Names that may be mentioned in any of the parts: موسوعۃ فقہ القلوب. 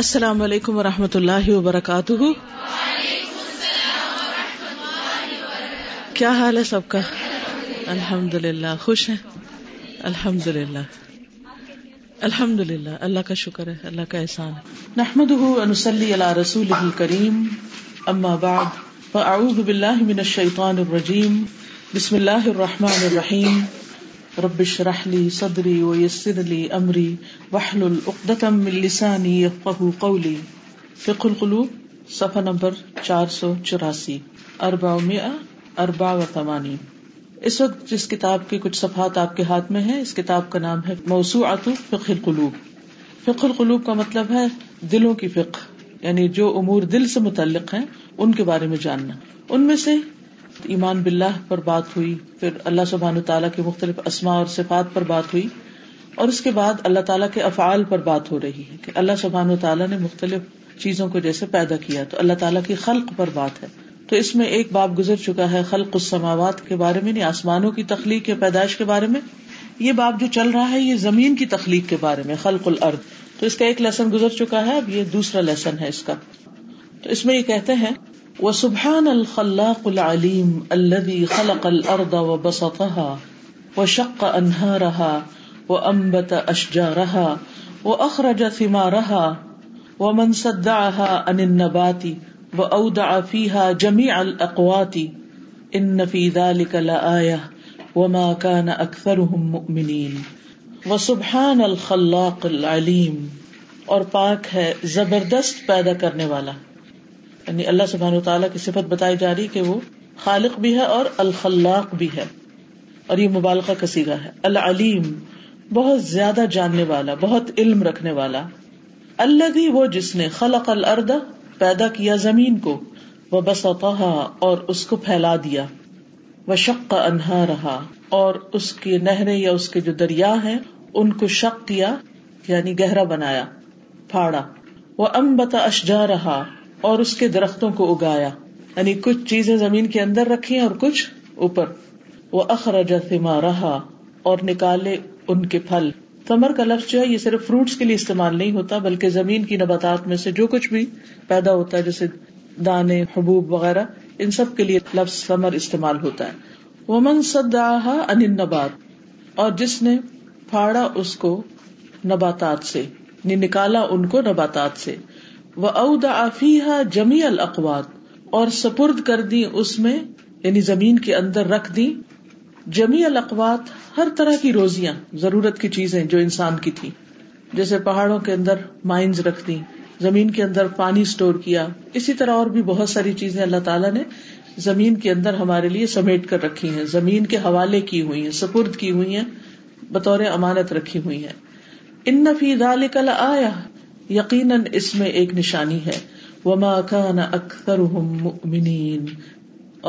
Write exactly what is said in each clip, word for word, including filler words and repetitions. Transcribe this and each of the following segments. السلام علیکم ورحمۃ اللہ وبرکاتہ. وعلیکم السلام ورحمۃ اللہ وبرکاتہ. کیا حال ہے سب کا؟ الحمد للہ. خوش ہیں؟ الحمد للہ الحمد للہ. اللہ کا شکر ہے, اللہ کا احسان ہے. نحمده ونصلی علی رسوله الکریم, اما بعد فاعوذ باللہ من الشیطان الرجیم, بسم اللہ الرحمن الرحیم. رب اشرح لي صدري ويسر لي امري واحلل عقدة من لساني يفقهوا قولي. فقہ القلوب صفحہ نمبر چار سو چوراسی, اربع مئہ اربع و ثمانین. اس وقت جس کتاب کی کچھ صفحات آپ کے ہاتھ میں ہیں, اس کتاب کا نام ہے موسوعۃ فقہ القلوب. فقہ القلوب کا مطلب ہے دلوں کی فقہ, یعنی جو امور دل سے متعلق ہیں ان کے بارے میں جاننا. ان میں سے ایمان باللہ پر بات ہوئی, پھر اللہ سبحانہ وتعالیٰ کے مختلف اسماء اور صفات پر بات ہوئی, اور اس کے بعد اللہ تعالیٰ کے افعال پر بات ہو رہی ہے کہ اللہ سبحانہ وتعالیٰ نے مختلف چیزوں کو جیسے پیدا کیا, تو اللہ تعالیٰ کی خلق پر بات ہے. تو اس میں ایک باب گزر چکا ہے خلق السماوات کے بارے میں, نہیں آسمانوں کی تخلیق یا پیدائش کے بارے میں. یہ باب جو چل رہا ہے یہ زمین کی تخلیق کے بارے میں, خلق الارض. تو اس کا ایک لیسن گزر چکا ہے, اب یہ دوسرا لیسن ہے اس کا. تو اس میں یہ کہتے ہیں وَسُبْحَانَ الْخَلَّاقُ الْعَلِيمُ الَّذِي خَلَقَ الْأَرْضَ وَبَسَطَهَا وَشَقَّ أَنْهَارَهَا وَأَنْبَتَ أَشْجَارَهَا وَأَخْرَجَ ثِمَارَهَا وَمَنْ صَدَّعَهَا عَنِ النَّبَاتِ وَأَوْدَعَ فِيهَا جَمِيعَ الْأَقْوَاتِ إِنَّ فِي ذَلِكَ لَآيَةً وَمَا كَانَ أَكْثَرُهُم مُؤْمِنِينَ. وَسُبْحَانَ الْخَلَّاقِ الْعَلِيمُ, اور پاک ہے زبردست پیدا کرنے والا, یعنی اللہ سبحانہ وتعالیٰ کی صفت بتائی جا رہی کہ وہ خالق بھی ہے اور الخلاق بھی ہے, اور یہ مبالغہ کا صیغہ ہے. العلیم بہت زیادہ جاننے والا, بہت علم رکھنے والا. الذی وہ جس نے, خلق الارض پیدا کیا زمین کو, وبسطها اور اس کو پھیلا دیا, وشق انہارها اور اس کی نہریں یا اس کے جو دریا ہیں ان کو شق کیا, یعنی گہرا بنایا, پھاڑا. وانبت اشجارها اور اس کے درختوں کو اگایا, یعنی کچھ چیزیں زمین کے اندر رکھی اور کچھ اوپر. وَأَخْرَجَ ثِمَارَهَا اور نکالے ان کے پھل. ثمر کا لفظ جو ہے یہ صرف فروٹس کے لیے استعمال نہیں ہوتا, بلکہ زمین کی نباتات میں سے جو کچھ بھی پیدا ہوتا ہے, جیسے دانے, حبوب وغیرہ, ان سب کے لیے لفظ ثمر استعمال ہوتا ہے. وَمَنْ صَدَّعَهَا عَنِ النَّبَاتِ اور جس نے پھاڑا اس کو نباتات سے, یعنی نکالا ان کو نباتات سے. وَأَوْدَعَ فِيهَا جَمِيعَ الْأَقْوَاتِ اور سپرد کر دی اس میں, یعنی زمین کے اندر رکھ دی, جمیع الاقوات ہر طرح کی روزیاں, ضرورت کی چیزیں جو انسان کی تھی, جیسے پہاڑوں کے اندر مائنز رکھ دی, زمین کے اندر پانی سٹور کیا. اسی طرح اور بھی بہت ساری چیزیں اللہ تعالیٰ نے زمین کے اندر ہمارے لیے سمیٹ کر رکھی ہیں, زمین کے حوالے کی ہوئی ہیں, سپرد کی ہوئی ہیں, بطور امانت رکھی ہوئی ہیں. ان فی ذلک لآیۃ یقیناً اس میں ایک نشانی ہے. وما كان اکثرهم مؤمنین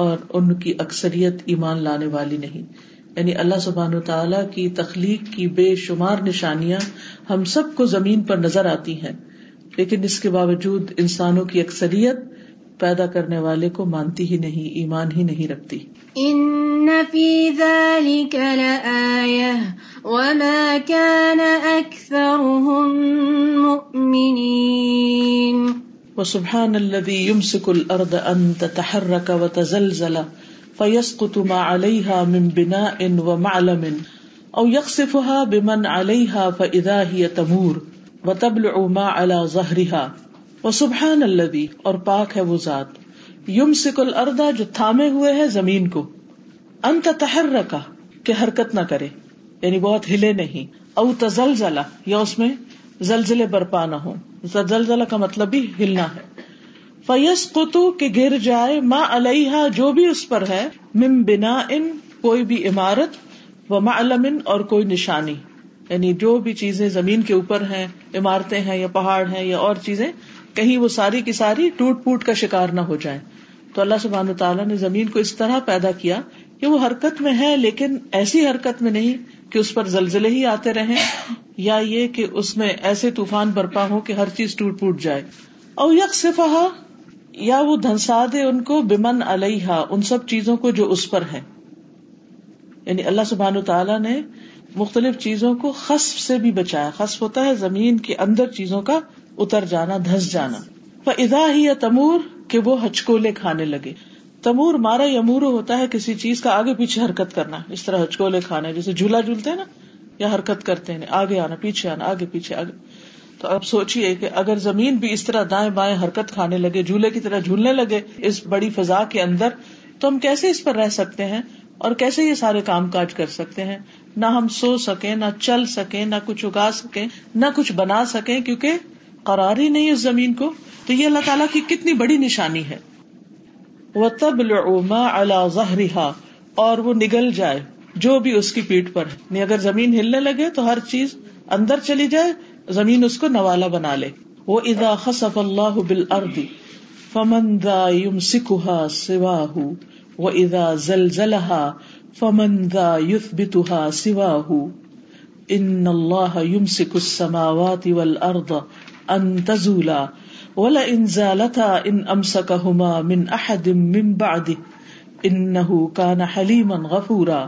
اور ان کی اکثریت ایمان لانے والی نہیں. یعنی اللہ سبحانہ وتعالیٰ کی تخلیق کی بے شمار نشانیاں ہم سب کو زمین پر نظر آتی ہیں, لیکن اس کے باوجود انسانوں کی اکثریت پیدا کرنے والے کو مانتی ہی نہیں, ایمان ہی نہیں رکھتی. ان فی ذلک لآیۃ وما کان اکثرهم مؤمنین. وسبحان الذی یمسک الارض ان تتحرک وتزلزل فیسقط ما علیها من بناء ومعلم او یخسفها بمن علیها فاذا ہی تمور وتبلع ما علی ظہرها. وسبحان الذی اور پاک ہے وہ ذات, یمسک الارض جو تھامے ہوئے ہے زمین کو, ان تتحرک کہ حرکت نہ کرے, یعنی بہت ہلے نہیں, او تزلزل یا اس میں زلزلے برپا نہ ہو. زلزلہ کا مطلب بھی ہلنا ہے. فیسقط کہ گر جائے, ما علیہا جو بھی اس پر ہے, من بناء کوئی بھی عمارت, ومعلم اور کوئی نشانی, یعنی جو بھی چیزیں زمین کے اوپر ہیں, عمارتیں ہیں یا پہاڑ ہیں یا اور چیزیں, کہیں وہ ساری کی ساری ٹوٹ پھوٹ کا شکار نہ ہو جائیں. تو اللہ سبحانہ تعالیٰ نے زمین کو اس طرح پیدا کیا کہ وہ حرکت میں ہے, لیکن ایسی حرکت میں نہیں کہ اس پر زلزلے ہی آتے رہیں, یا یہ کہ اس میں ایسے طوفان برپا ہو کہ ہر چیز ٹوٹ پھوٹ جائے. او یکسفہا یا وہ دھنسا دے ان کو, بمن علیہا ان سب چیزوں کو جو اس پر ہیں. یعنی اللہ سبحانہ تعالیٰ نے مختلف چیزوں کو خسف سے بھی بچایا. خسف ہوتا ہے زمین کے اندر چیزوں کا اتر جانا، دھس جانا. فاذا ہی تمور، کہ وہ ہچکولے کھانے لگے. تمور مارا یمور ہوتا ہے کسی چیز کا آگے پیچھے حرکت کرنا، اس طرح ہچکولے کھانا، جیسے جھولا جھولتے ہیں نا، یا حرکت کرتے ہیں، آگے آنا پیچھے آنا، آگے پیچھے آگے. تو اب سوچئے کہ اگر زمین بھی اس طرح دائیں بائیں حرکت کھانے لگے، جھولے کی طرح جھولنے لگے اس بڑی فضا کے اندر، تو ہم کیسے اس پر رہ سکتے ہیں اور کیسے یہ سارے کام کاج کر سکتے ہیں؟ نہ ہم سو سکیں، نہ چل سکیں، نہ کچھ اگا سکیں، نہ کچھ بنا سکیں، کیونکہ قرار ہی نہیں اس زمین کو. تو یہ اللہ تعالیٰ کی کتنی بڑی نشانی ہے. وَتَبْلُعُ مَا عَلَى ظَهْرِهَا، اور وہ نگل جائے جو بھی اس کی پیٹ پر. نہیں، اگر زمین ہلنے لگے تو ہر چیز اندر چلی جائے، زمین اس کو نوالا بنا لے. وَإِذَا خَسَفَ اللَّهُ بِالْأَرْضِ فَمَنْ ذَا يُمْسِكُهَا سِوَاهُ وَإِذَا زَلْزَلَهَا فَمَنْ ذَا يُثْبِتُهَا سِوَاهُ إِنَّ اللَّهَ يُمْسِكُ السَّمَاوَاتِ وَالْأَرْضَ أَن تَزُولَا وَلَئِنْ زَالَتَا إِنْ أَمْسَكَهُمَا مِنْ أَحَدٍ مِنْ بَعْدِهِ إِنَّهُ كَانَ حَلِيمًا غَفُورًا.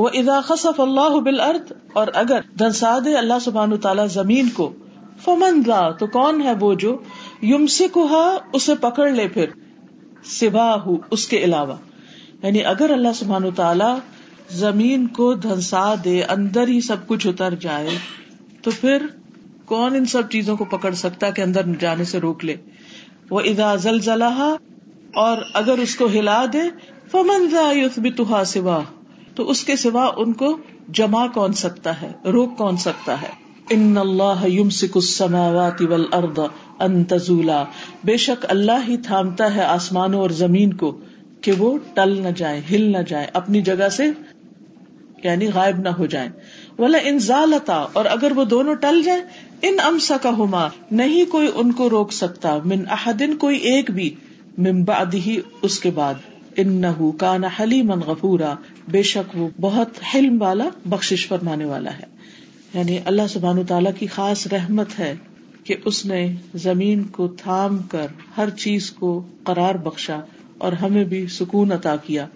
وَإِذَا خَسَفَ اللَّهُ بِالْأَرْضِ، اور اگر دھنسا دے اللہ سبحانہ تعالی زمین کو، فَمَنْ ذَا، تو کون ہے وہ جو، يُمْسِكُهَا، اسے پکڑ لے، پھر سِوَاهُ، اس کے علاوہ. یعنی اگر اللہ سبحانہ تعالی زمین کو دھنسا دے، اندر ہی سب کچھ اتر جائے، تو پھر کون ان سب چیزوں کو پکڑ سکتا کہ اندر جانے سے روک لے. وَإِذَا زَلْزَلَهَا، اور اگر اس کو ہلا دے، فَمَنْ ذَا يُثْبِتُهَا سِوَاهُ، تو اس کے سوا ان کو جمع کون سکتا ہے، روک کون سکتا ہے. ان اللہ یمسک السماوات والارض ان تزولا، بے شک اللہ ہی تھامتا ہے آسمانوں اور زمین کو کہ وہ ٹل نہ جائیں، ہل نہ جائیں، اپنی جگہ سے یعنی غائب نہ ہو جائیں. وَلَئِنْ زَالَتَا، اور اگر وہ دونوں ٹل جائیں، ان امسکہما، نہیں کوئی ان کو روک سکتا، من احدن، کوئی ایک بھی، من بعدہ، اس کے بعد، انہو کان حلیما غفورا، بے شک وہ بہت حلم والا، بخشش فرمانے والا ہے. یعنی اللہ سبحانہ تعالیٰ کی خاص رحمت ہے کہ اس نے زمین کو تھام کر ہر چیز کو قرار بخشا اور ہمیں بھی سکون عطا کیا.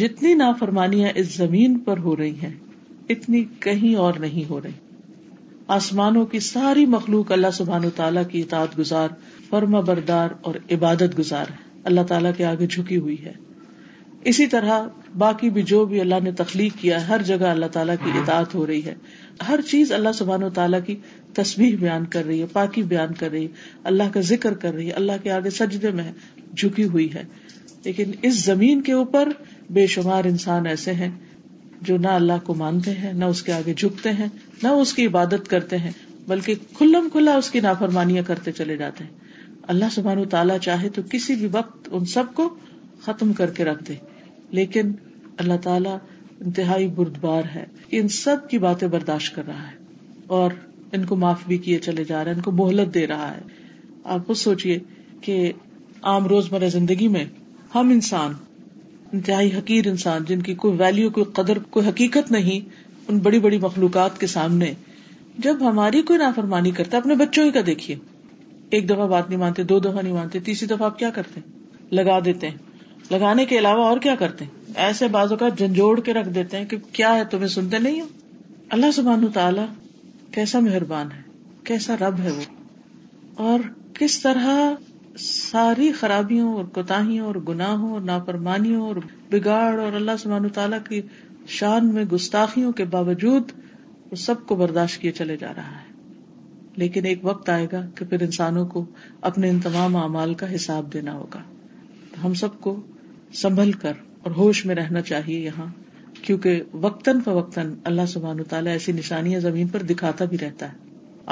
جتنی نافرمانیاں اس زمین پر ہو رہی ہیں اتنی کہیں اور نہیں ہو رہی. آسمانوں کی ساری مخلوق اللہ سبحانہ تعالیٰ کی اطاعت گزار، فرما بردار اور عبادت گزار ہے، اللہ تعالیٰ کے آگے جھکی ہوئی ہے. اسی طرح باقی بھی جو بھی اللہ نے تخلیق کیا، ہر جگہ اللہ تعالیٰ کی اطاعت ہو رہی ہے. ہر چیز اللہ سبحانہ و تعالیٰ کی تسبیح بیان کر رہی ہے، پاکی بیان کر رہی ہے، اللہ کا ذکر کر رہی ہے، اللہ کے آگے سجدے میں جھکی ہوئی ہے. لیکن اس زمین کے اوپر بے شمار انسان ایسے ہیں جو نہ اللہ کو مانتے ہیں، نہ اس کے آگے جھکتے ہیں، نہ اس کی عبادت کرتے ہیں، بلکہ کھلم کھلا اس کی نافرمانیاں کرتے چلے جاتے ہیں. اللہ سبحانہ تعالیٰ چاہے تو کسی بھی وقت ان سب کو ختم کر کے رکھ دے، لیکن اللہ تعالیٰ انتہائی بردبار ہے کہ ان سب کی باتیں برداشت کر رہا ہے اور ان کو معاف بھی کیے چلے جا رہا ہے، ان کو مہلت دے رہا ہے. آپ خود سوچئے کہ عام روزمرہ زندگی میں ہم انسان، انتہائی حقیر انسان جن کی کوئی ویلیو، کوئی قدر، کوئی حقیقت نہیں، ان بڑی بڑی مخلوقات کے سامنے جب ہماری کوئی نافرمانی کرتا ہے، اپنے بچوں ہی کا دیکھیے، ایک دفعہ بات نہیں مانتے، دو دفعہ نہیں مانتے، تیسری دفعہ آپ کیا کرتے ہیں؟ لگا دیتے ہیں. لگانے کے علاوہ اور کیا کرتے ہیں؟ ایسے بازو کا جھنجھوڑ کے رکھ دیتے ہیں کہ کیا ہے تمہیں، سنتے نہیں ہو. اللہ سبحانہ تعالیٰ کیسا مہربان ہے، کیسا رب ہے وہ، اور کس طرح ساری خرابیوں اور کوتاہیوں اور گناہوں اور نافرمانیوں اور بگاڑ اور اللہ سبحانہ تعالیٰ کی شان میں گستاخیوں کے باوجود وہ سب کو برداشت کیے چلے جا رہا ہے. لیکن ایک وقت آئے گا کہ پھر انسانوں کو اپنے ان تمام اعمال کا حساب دینا ہوگا. تو ہم سب کو سنبھل کر اور ہوش میں رہنا چاہیے یہاں، کیونکہ وقتاً فوقتاً اللہ سبحانہ تعالیٰ ایسی نشانیاں زمین پر دکھاتا بھی رہتا ہے.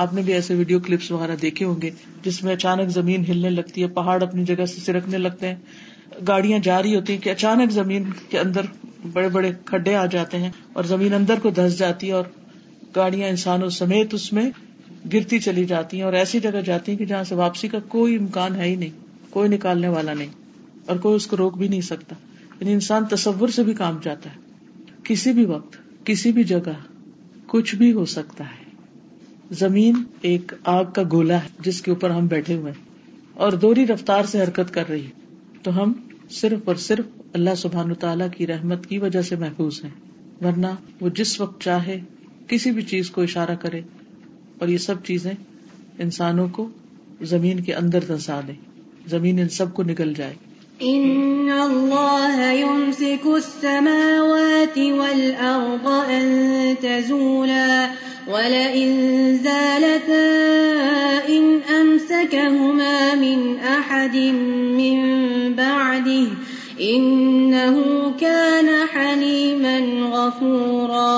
آپ نے بھی ایسے ویڈیو کلپس وغیرہ دیکھے ہوں گے جس میں اچانک زمین ہلنے لگتی ہے، پہاڑ اپنی جگہ سے سرکنے لگتے ہیں، گاڑیاں جا رہی ہوتی ہیں کہ اچانک زمین کے اندر بڑے بڑے کھڈے آ جاتے ہیں اور زمین اندر کو دھس جاتی ہے اور گاڑیاں انسانوں سمیت اس میں گرتی چلی جاتی ہیں اور ایسی جگہ جاتی ہیں کہ جہاں سے واپسی کا کوئی امکان ہے ہی نہیں، کوئی نکالنے والا نہیں اور کوئی اس کو روک بھی نہیں سکتا. یعنی انسان تصور سے بھی کام جاتا ہے، کسی بھی وقت، کسی بھی جگہ کچھ بھی ہو سکتا ہے. زمین ایک آگ کا گولہ ہے جس کے اوپر ہم بیٹھے ہوئے ہیں اور دوہری رفتار سے حرکت کر رہی ہے. تو ہم صرف اور صرف اللہ سبحانہ تعالیٰ کی رحمت کی وجہ سے محفوظ ہیں، ورنہ وہ جس وقت چاہے کسی بھی چیز کو اشارہ کرے اور یہ سب چیزیں انسانوں کو زمین کے اندر دھنسا دے، زمین ان سب کو نگل جائے. ان اللہ یمسک السماوات والارض ان تزولا ولئن زالتا ان امسکہما من احد من بعده انہو کان حلیما غفورا.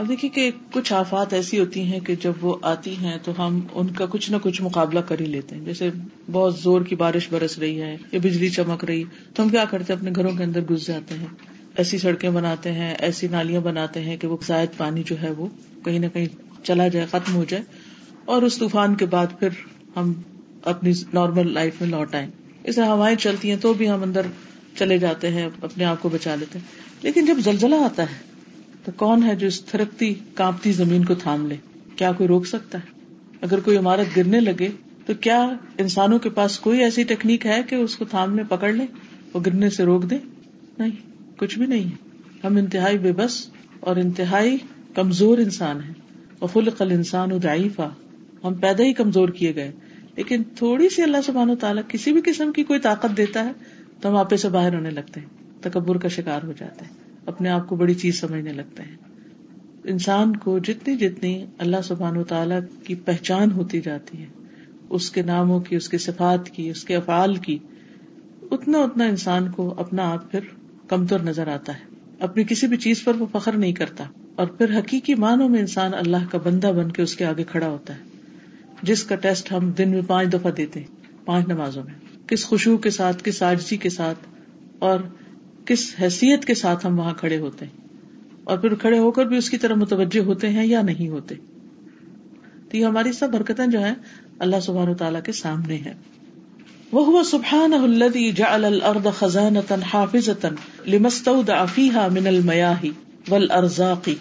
اب دیکھیں کہ کچھ آفات ایسی ہوتی ہیں کہ جب وہ آتی ہیں تو ہم ان کا کچھ نہ کچھ مقابلہ کر ہی لیتے ہیں. جیسے بہت زور کی بارش برس رہی ہے یا بجلی چمک رہی تو ہم کیا کرتے ہیں، اپنے گھروں کے اندر گھس جاتے ہیں، ایسی سڑکیں بناتے ہیں، ایسی نالیاں بناتے ہیں کہ وہ زائد پانی جو ہے وہ کہیں نہ کہیں چلا جائے، ختم ہو جائے، اور اس طوفان کے بعد پھر ہم اپنی نارمل لائف میں لوٹ آئیں. اس طرح ہوائیں چلتی ہیں تو بھی ہم اندر چلے جاتے ہیں، اپنے آپ کو بچا لیتے ہیں. لیکن جب زلزلہ آتا ہے تو کون ہے جو اس تھرکتی کانپتی زمین کو تھام لے؟ کیا کوئی روک سکتا ہے؟ اگر کوئی عمارت گرنے لگے تو کیا انسانوں کے پاس کوئی ایسی ٹیکنیک ہے کہ اس کو تھام لیں، پکڑ لیں، وہ گرنے سے روک دیں؟ نہیں، کچھ بھی نہیں ہے. ہم انتہائی بے بس اور انتہائی کمزور انسان ہیں. وخلق الانسان ضعیفا، ہم پیدا ہی کمزور کیے گئے. لیکن تھوڑی سی اللہ سبحانہ وتعالیٰ کسی بھی قسم کی کوئی طاقت دیتا ہے تو ہم آپے سے باہر ہونے لگتے ہیں، تکبر کا شکار ہو جاتے ہیں، اپنے آپ کو بڑی چیز سمجھنے لگتے ہیں. انسان کو جتنی جتنی اللہ سبحانہ وتعالیٰ کی پہچان ہوتی جاتی ہے، اس کے ناموں کی، اس کے صفات کی، اس کے افعال کی، اتنا اتنا انسان کو اپنا آپ پھر کمتر نظر آتا ہے. اپنی کسی بھی چیز پر وہ فخر نہیں کرتا، اور پھر حقیقی معنوں میں انسان اللہ کا بندہ بن کے اس کے آگے کھڑا ہوتا ہے، جس کا ٹیسٹ ہم دن میں پانچ دفعہ دیتے ہیں، پانچ نمازوں میں، کس خشوع کے ساتھ، کس عاجزی کے ساتھ، اور کس حیثیت کے ساتھ ہم وہاں کھڑے ہوتے ہیں، اور پھر کھڑے ہو کر بھی اس کی طرح متوجہ ہوتے ہیں یا نہیں ہوتے. تو یہ ہماری سب حرکتیں جو ہیں اللہ سبحانہ وتعالیٰ کے سامنے ہیں. وَهُوَ سُبْحَانَهُ الَّذِي جَعَلَ الْأَرْضَ خَزَانَةً حَافِظَةً لِمَا اسْتَوْدَعَ فِيهَا مِنَ الْمَيَاهِ وَالْأَرْزَاقِ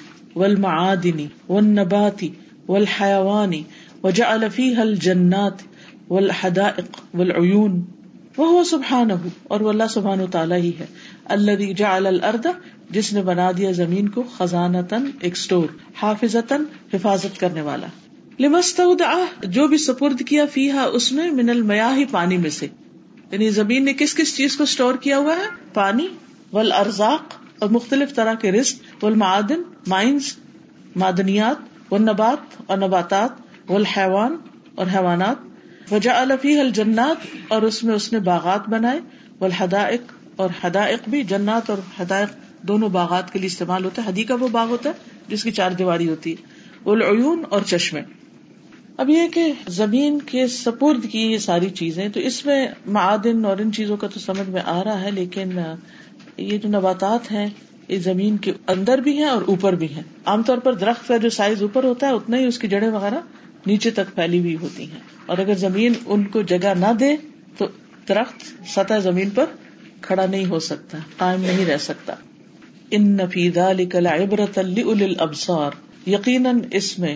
وَالْمَعَادِنِ وَالنَّبَاتِ وَالْحَيَوَانِ وجعل فيها الجنات والحدائق والعيون. وهو سبحانه، اور وہ اللہ سبحانہ وتعالی ہی ہے، الذي جعل الارض، جس نے بنا دیا زمین کو، خزانتاً، ایک سٹور، حافظتاً، حفاظت کرنے والا، لما استودع، جو بھی سپرد کیا، فيها، اس میں، من المیاہ، پانی میں سے، یعنی زمین نے کس کس چیز کو سٹور کیا ہوا ہے؟ پانی، والارزاق، اور مختلف طرح کے رزق، والمعادن، مائنز، معدنیات، والنبات، اور نباتات، والحیوان، اور حیوانات، وجعل فیہا الجنات، اور اس میں اس نے باغات بنائے، والحدائق، اور حدائق بھی، جنات اور حدائق دونوں باغات کے لیے استعمال ہوتا ہے. حدیقہ وہ باغ ہوتا ہے جس کی چار دیواری ہوتی ہے، والعیون، اور چشمے. اب یہ کہ زمین کے سپرد کی یہ ساری چیزیں، تو اس میں معادن اور ان چیزوں کا تو سمجھ میں آ رہا ہے، لیکن یہ جو نباتات ہیں یہ زمین کے اندر بھی ہیں اور اوپر بھی ہیں. عام طور پر درخت کا جو سائز اوپر ہوتا ہے اتنا ہی اس کی جڑیں وغیرہ نیچے تک پھیلی ہوئی ہوتی ہیں، اور اگر زمین ان کو جگہ نہ دے تو درخت سطح زمین پر کھڑا نہیں ہو سکتا، قائم نہیں رہ سکتا. ان فی ذلک لعبرۃ لأولی الابصار، یقیناً اس میں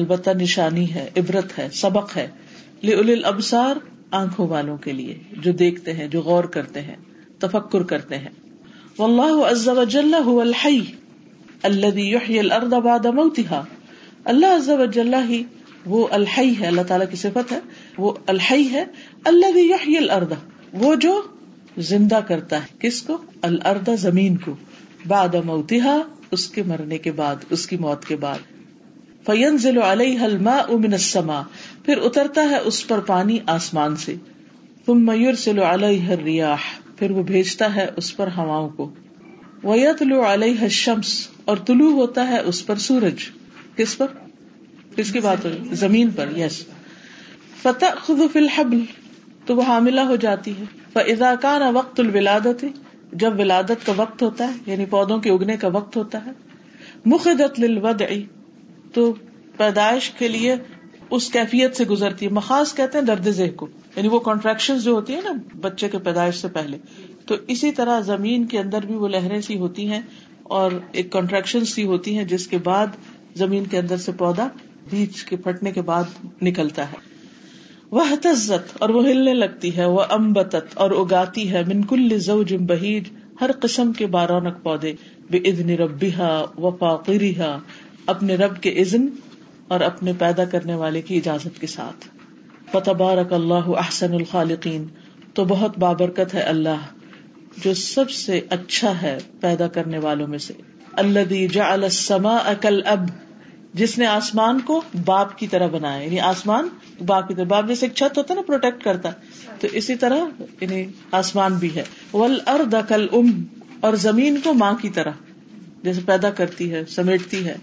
البتہ نشانی ہے، عبرت ہے، سبق ہے، لأولی الابصار، آنکھوں والوں کے لیے، جو دیکھتے ہیں، جو غور کرتے ہیں، تفکر کرتے ہیں. واللہ عز وجل هو الحی الذی یحیی الارض بعد موتها، اللہ عز وجل ہی وہ الحی ہے، اللہ تعالیٰ کی صفت ہے، وہ الحی ہے، الذی یحیی الارض، وہ جو زندہ کرتا ہے، کس کو؟ الارض، زمین کو، بعد موتها، اس کے مرنے کے بعد، اس کی موت کے بعد. فینزل علیہا الماء من السماء، پھر اترتا ہے اس پر پانی آسمان سے. ثم یرسل علیہا الریاح، پھر وہ بھیجتا ہے اس پر ہواؤں کو. ویطلع علیہا الشمس، اور طلوع ہوتا ہے اس پر سورج. کس پر؟ کس کی بات ہو رہی ہے؟ زمین پر. یس yes. فتأخذ فی الحبل، تو وہ حاملہ ہو جاتی ہے. فإذا کان وقت الولادت، جب ولادت کا وقت ہوتا ہے، یعنی پودوں کے اگنے کا وقت ہوتا ہے. مخدت للوضع، تو پیدائش کے لیے اس کیفیت سے گزرتی ہے. مخاض کہتے ہیں درد ذیل کو، یعنی وہ کنٹریکشن جو ہوتی ہے نا بچے کے پیدائش سے پہلے، تو اسی طرح زمین کے اندر بھی وہ لہریں سی ہوتی ہیں اور ایک کنٹریکشن سی ہوتی ہیں، جس کے بعد زمین کے اندر سے پودا بیج کے پھٹنے کے بعد نکلتا ہے. وَاہْتَزَّتْ، اور وہ ہلنے لگتی ہے. وَأَنْبَتَتْ، اور اگاتی ہے. مِنْ كُلِّ زَوْجٍ بَهِيجٍ، ہر قسم کے بارونق پودے. بِإِذْنِ رَبِّهَا وَفَاقِرِهَا، اپنے رب کے اذن اور اپنے پیدا کرنے والے کی اجازت کے ساتھ. فتبارک اللہ احسن الخالقین، تو بہت بابرکت ہے اللہ جو سب سے اچھا ہے پیدا کرنے والوں میں سے. الذی جعل السماء کالاب، جس نے آسمان کو باپ کی طرح بنایا، یعنی آسمان باپ کی طرح، باپ جیسے ایک چھت ہوتا ہے نا پروٹیکٹ کرتا، تو اسی طرح یعنی آسمان بھی ہے. والارض کالام، اور زمین کو ماں کی طرح جیسے پیدا کرتی ہے سمیٹتی ہے.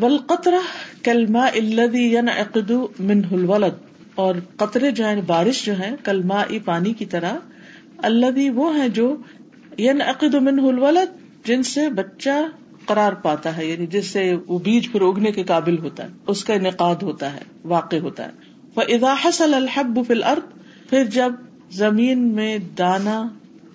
والقطرہ کالماء الذی ینعقد منہ الولد، اور قطرے جو ہیں بارش جو ہیں کالماء پانی کی طرح، الذی وہ ہیں جو ینعقد منہ الولد جن سے بچہ قرار پاتا ہے، یعنی جس سے وہ بیج پھر اگنے کے قابل ہوتا ہے، اس کا انعقاد ہوتا ہے واقع ہوتا ہے. فإذا حصل الحب في الأرض، پھر جب زمین میں دانا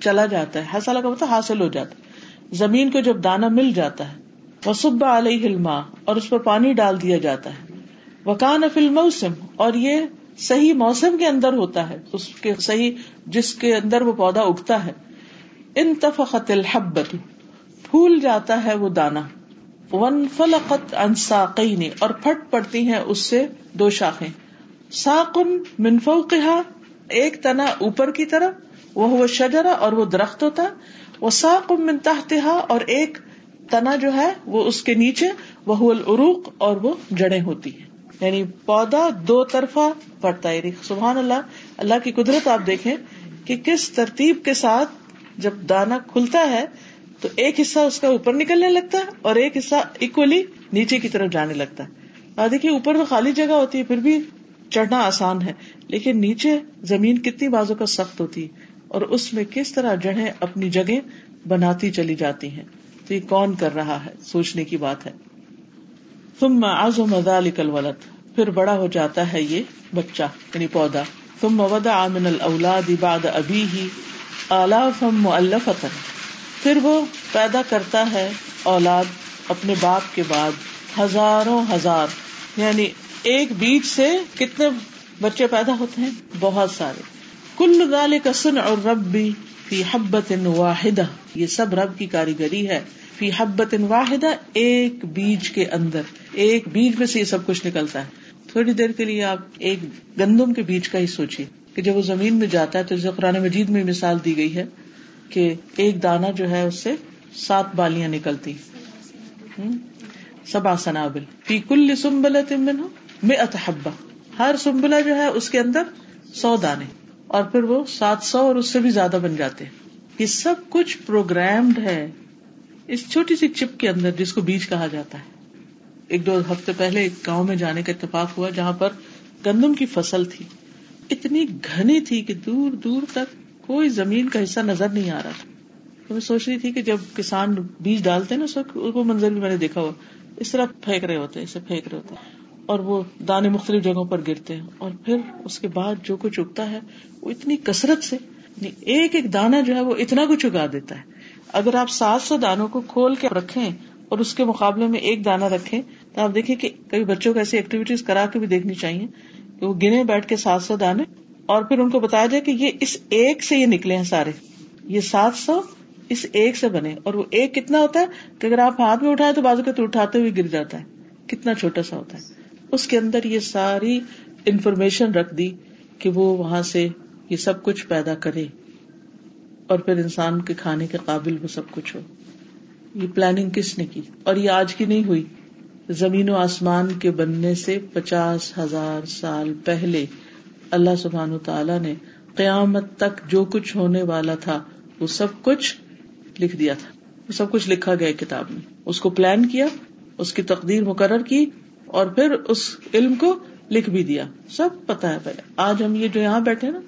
چلا جاتا ہے، حصل کا مطلب حاصل ہو جاتا ہے، زمین کو جب دانا مل جاتا ہے. وصب علیہ الماء، اور اس پر پانی ڈال دیا جاتا ہے. وکان فی الموسم، اور یہ صحیح موسم کے اندر ہوتا ہے، اس کے صحیح جس کے اندر وہ پودا اگتا ہے. انتفخت الحبۃ، پھول جاتا ہے وہ دانا. وانفلقت عن ساقین، اور پھٹ پڑتی ہیں اس سے دو شاخیں. ساق من فوقہا، ایک تنا اوپر کی طرف، وہ شجرہ، اور وہ درخت ہوتا. وساق من تحتہا، اور ایک تنا جو ہے وہ اس کے نیچے، وہ العروق، اور وہ جڑیں ہوتی ہیں. یعنی پودا دو طرفہ پڑتا ہے. سبحان اللہ، اللہ کی قدرت آپ دیکھیں کہ کس ترتیب کے ساتھ جب دانا کھلتا ہے تو ایک حصہ اس کا اوپر نکلنے لگتا ہے اور ایک حصہ اکولی نیچے کی طرف جانے لگتا ہے. اور دیکھیے اوپر تو خالی جگہ ہوتی ہے، پھر بھی چڑھنا آسان ہے، لیکن نیچے زمین کتنی بازو کا سخت ہوتی ہے اور اس میں کس طرح جڑیں اپنی جگہ بناتی چلی جاتی ہیں. تو یہ کون کر رہا ہے، سوچنے کی بات ہے. ثم عظم ذلك الولد، پھر بڑا ہو جاتا ہے یہ بچہ یعنی پودا. ثم ودع من الاولاد بعد ابیہ آلافا مؤلفة، پھر وہ پیدا کرتا ہے اولاد اپنے باپ کے بعد ہزاروں ہزار. یعنی ایک بیج سے کتنے بچے پیدا ہوتے ہیں؟ بہت سارے. کل ذلک صنع الرب فی حبۃ واحدہ، یہ سب رب کی کاریگری ہے. فی حبۃ واحدہ، ایک بیج کے اندر، ایک بیج میں سے یہ سب کچھ نکلتا ہے. تھوڑی دیر کے لیے آپ ایک گندم کے بیج کا ہی سوچیے کہ جب وہ زمین میں جاتا ہے تو اسے قرآن مجید میں مثال دی گئی ہے کہ ایک دانہ جو ہے اس سے سات بالیاں نکلتی، سبع سنابل. فی کل سنبلۃ منہ مئۃ حبہ، ہر سنبلہ جو ہے اس کے اندر سو دانے، اور پھر وہ سات سو اور اس سے بھی زیادہ بن جاتے ہیں. یہ سب کچھ پروگرامڈ ہے اس چھوٹی سی چپ کے اندر جس کو بیج کہا جاتا ہے. ایک دو ہفتے پہلے ایک گاؤں میں جانے کا اتفاق ہوا جہاں پر گندم کی فصل تھی، اتنی گھنی تھی کہ دور دور تک کوئی زمین کا حصہ نظر نہیں آ رہا تھا. تو میں سوچ رہی تھی کہ جب کسان بیج ڈالتے ہیں نا، اس وقت وہ منظر بھی میں نے دیکھا ہوا، اس طرح پھینک رہے ہوتے ہیں، اسے پھینک رہے ہوتے ہیں اور وہ دانے مختلف جگہوں پر گرتے ہیں، اور پھر اس کے بعد جو کچھ اگتا ہے وہ اتنی کثرت سے، ایک ایک دانا جو ہے وہ اتنا کچھ اگا دیتا ہے. اگر آپ سات سو دانوں کو کھول کے رکھیں اور اس کے مقابلے میں ایک دانا رکھیں تو آپ دیکھیں کہ کبھی بچوں کو ایسی ایکٹیویٹیز کرا کے بھی دیکھنی چاہیے کہ وہ گنے بیٹھ کے سات سو دانے، اور پھر ان کو بتایا جائے کہ یہ اس ایک سے یہ نکلے ہیں سارے، یہ سات سو اس ایک سے بنے. اور وہ ایک کتنا ہوتا ہے کہ اگر آپ ہاتھ میں اٹھائے تو بازو کے تو اٹھاتے ہوئے گر جاتا ہے، کتنا چھوٹا سا ہوتا ہے. اس کے اندر یہ ساری انفارمیشن رکھ دی کہ وہ وہاں سے یہ سب کچھ پیدا کرے اور پھر انسان کے کھانے کے قابل وہ سب کچھ ہو. یہ پلاننگ کس نے کی؟ اور یہ آج کی نہیں ہوئی، زمین و آسمان کے بننے سے پچاس ہزار سال پہلے اللہ سبحانہ و تعالی نے قیامت تک جو کچھ ہونے والا تھا وہ سب کچھ لکھ دیا تھا، وہ سب کچھ لکھا گیا کتاب میں. اس کو پلان کیا، اس کی تقدیر مقرر کی، اور پھر اس علم کو لکھ بھی دیا. سب پتا ہے پہلے. آج ہم یہ جو یہاں بیٹھے نا،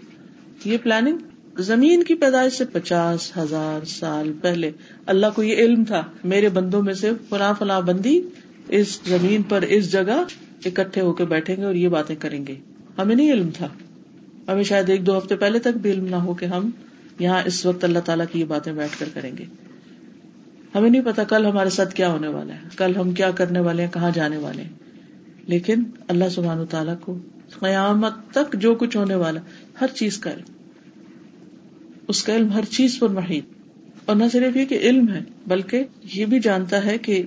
یہ پلاننگ زمین کی پیدائش سے پچاس ہزار سال پہلے اللہ کو یہ علم تھا، میرے بندوں میں سے فلاں فلاں بندی اس زمین پر اس جگہ اکٹھے ہو کے بیٹھیں گے اور یہ باتیں کریں گے. ہمیں نہیں علم تھا، ہمیں شاید ایک دو ہفتے پہلے تک بھی علم نہ ہو کہ ہم یہاں اس وقت اللہ تعالیٰ کی یہ باتیں بیٹھ کر کریں گے. ہمیں نہیں پتا کل ہمارے ساتھ کیا ہونے والا ہے، کل ہم کیا کرنے والے ہیں، کہاں جانے والے ہیں. لیکن اللہ سبحانہ تعالیٰ کو قیامت تک جو کچھ ہونے والا ہر چیز کا علم، اس کا علم ہر چیز پر محیط. اور نہ صرف یہ کہ علم ہے بلکہ یہ بھی جانتا ہے کہ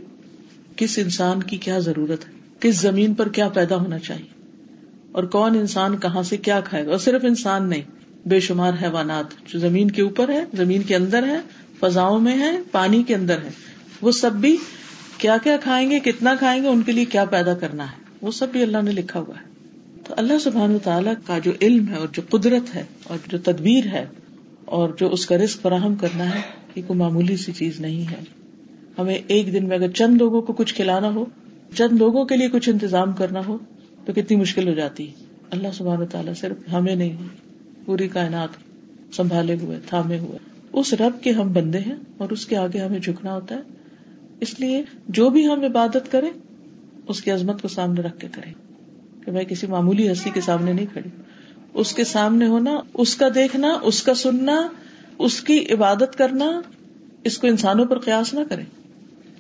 کس انسان کی کیا ضرورت ہے، کس زمین پر کیا پیدا ہونا چاہیے اور کون انسان کہاں سے کیا کھائے گا. اور صرف انسان نہیں, بے شمار حیوانات جو زمین کے اوپر ہے, زمین کے اندر ہے, فضاؤں میں ہے, پانی کے اندر ہے, وہ سب بھی کیا کیا کھائیں گے, کتنا کھائیں گے, ان کے لیے کیا پیدا کرنا ہے, وہ سب بھی اللہ نے لکھا ہوا ہے. تو اللہ سبحانہ وتعالیٰ کا جو علم ہے اور جو قدرت ہے اور جو تدبیر ہے اور جو اس کا رزق فراہم کرنا ہے, یہ کوئی معمولی سی چیز نہیں ہے. ہمیں ایک دن میں اگر چند لوگوں کو کچھ کھلانا ہو, چند لوگوں کے لیے کچھ انتظام کرنا ہو تو کتنی مشکل ہو جاتی ہے. اللہ سبحانہ وتعالیٰ صرف ہمیں نہیں, پوری کائنات سنبھالے ہوئے, تھامے ہوئے. اس رب کے ہم بندے ہیں اور اس کے آگے ہمیں جھکنا ہوتا ہے. اس لیے جو بھی ہم عبادت کریں اس کی عظمت کو سامنے رکھ کے کریں, کہ میں کسی معمولی ہستی کے سامنے نہیں کھڑی. اس کے سامنے ہونا, اس کا دیکھنا, اس کا سننا, اس کی عبادت کرنا, اس کو انسانوں پر قیاس نہ کریں.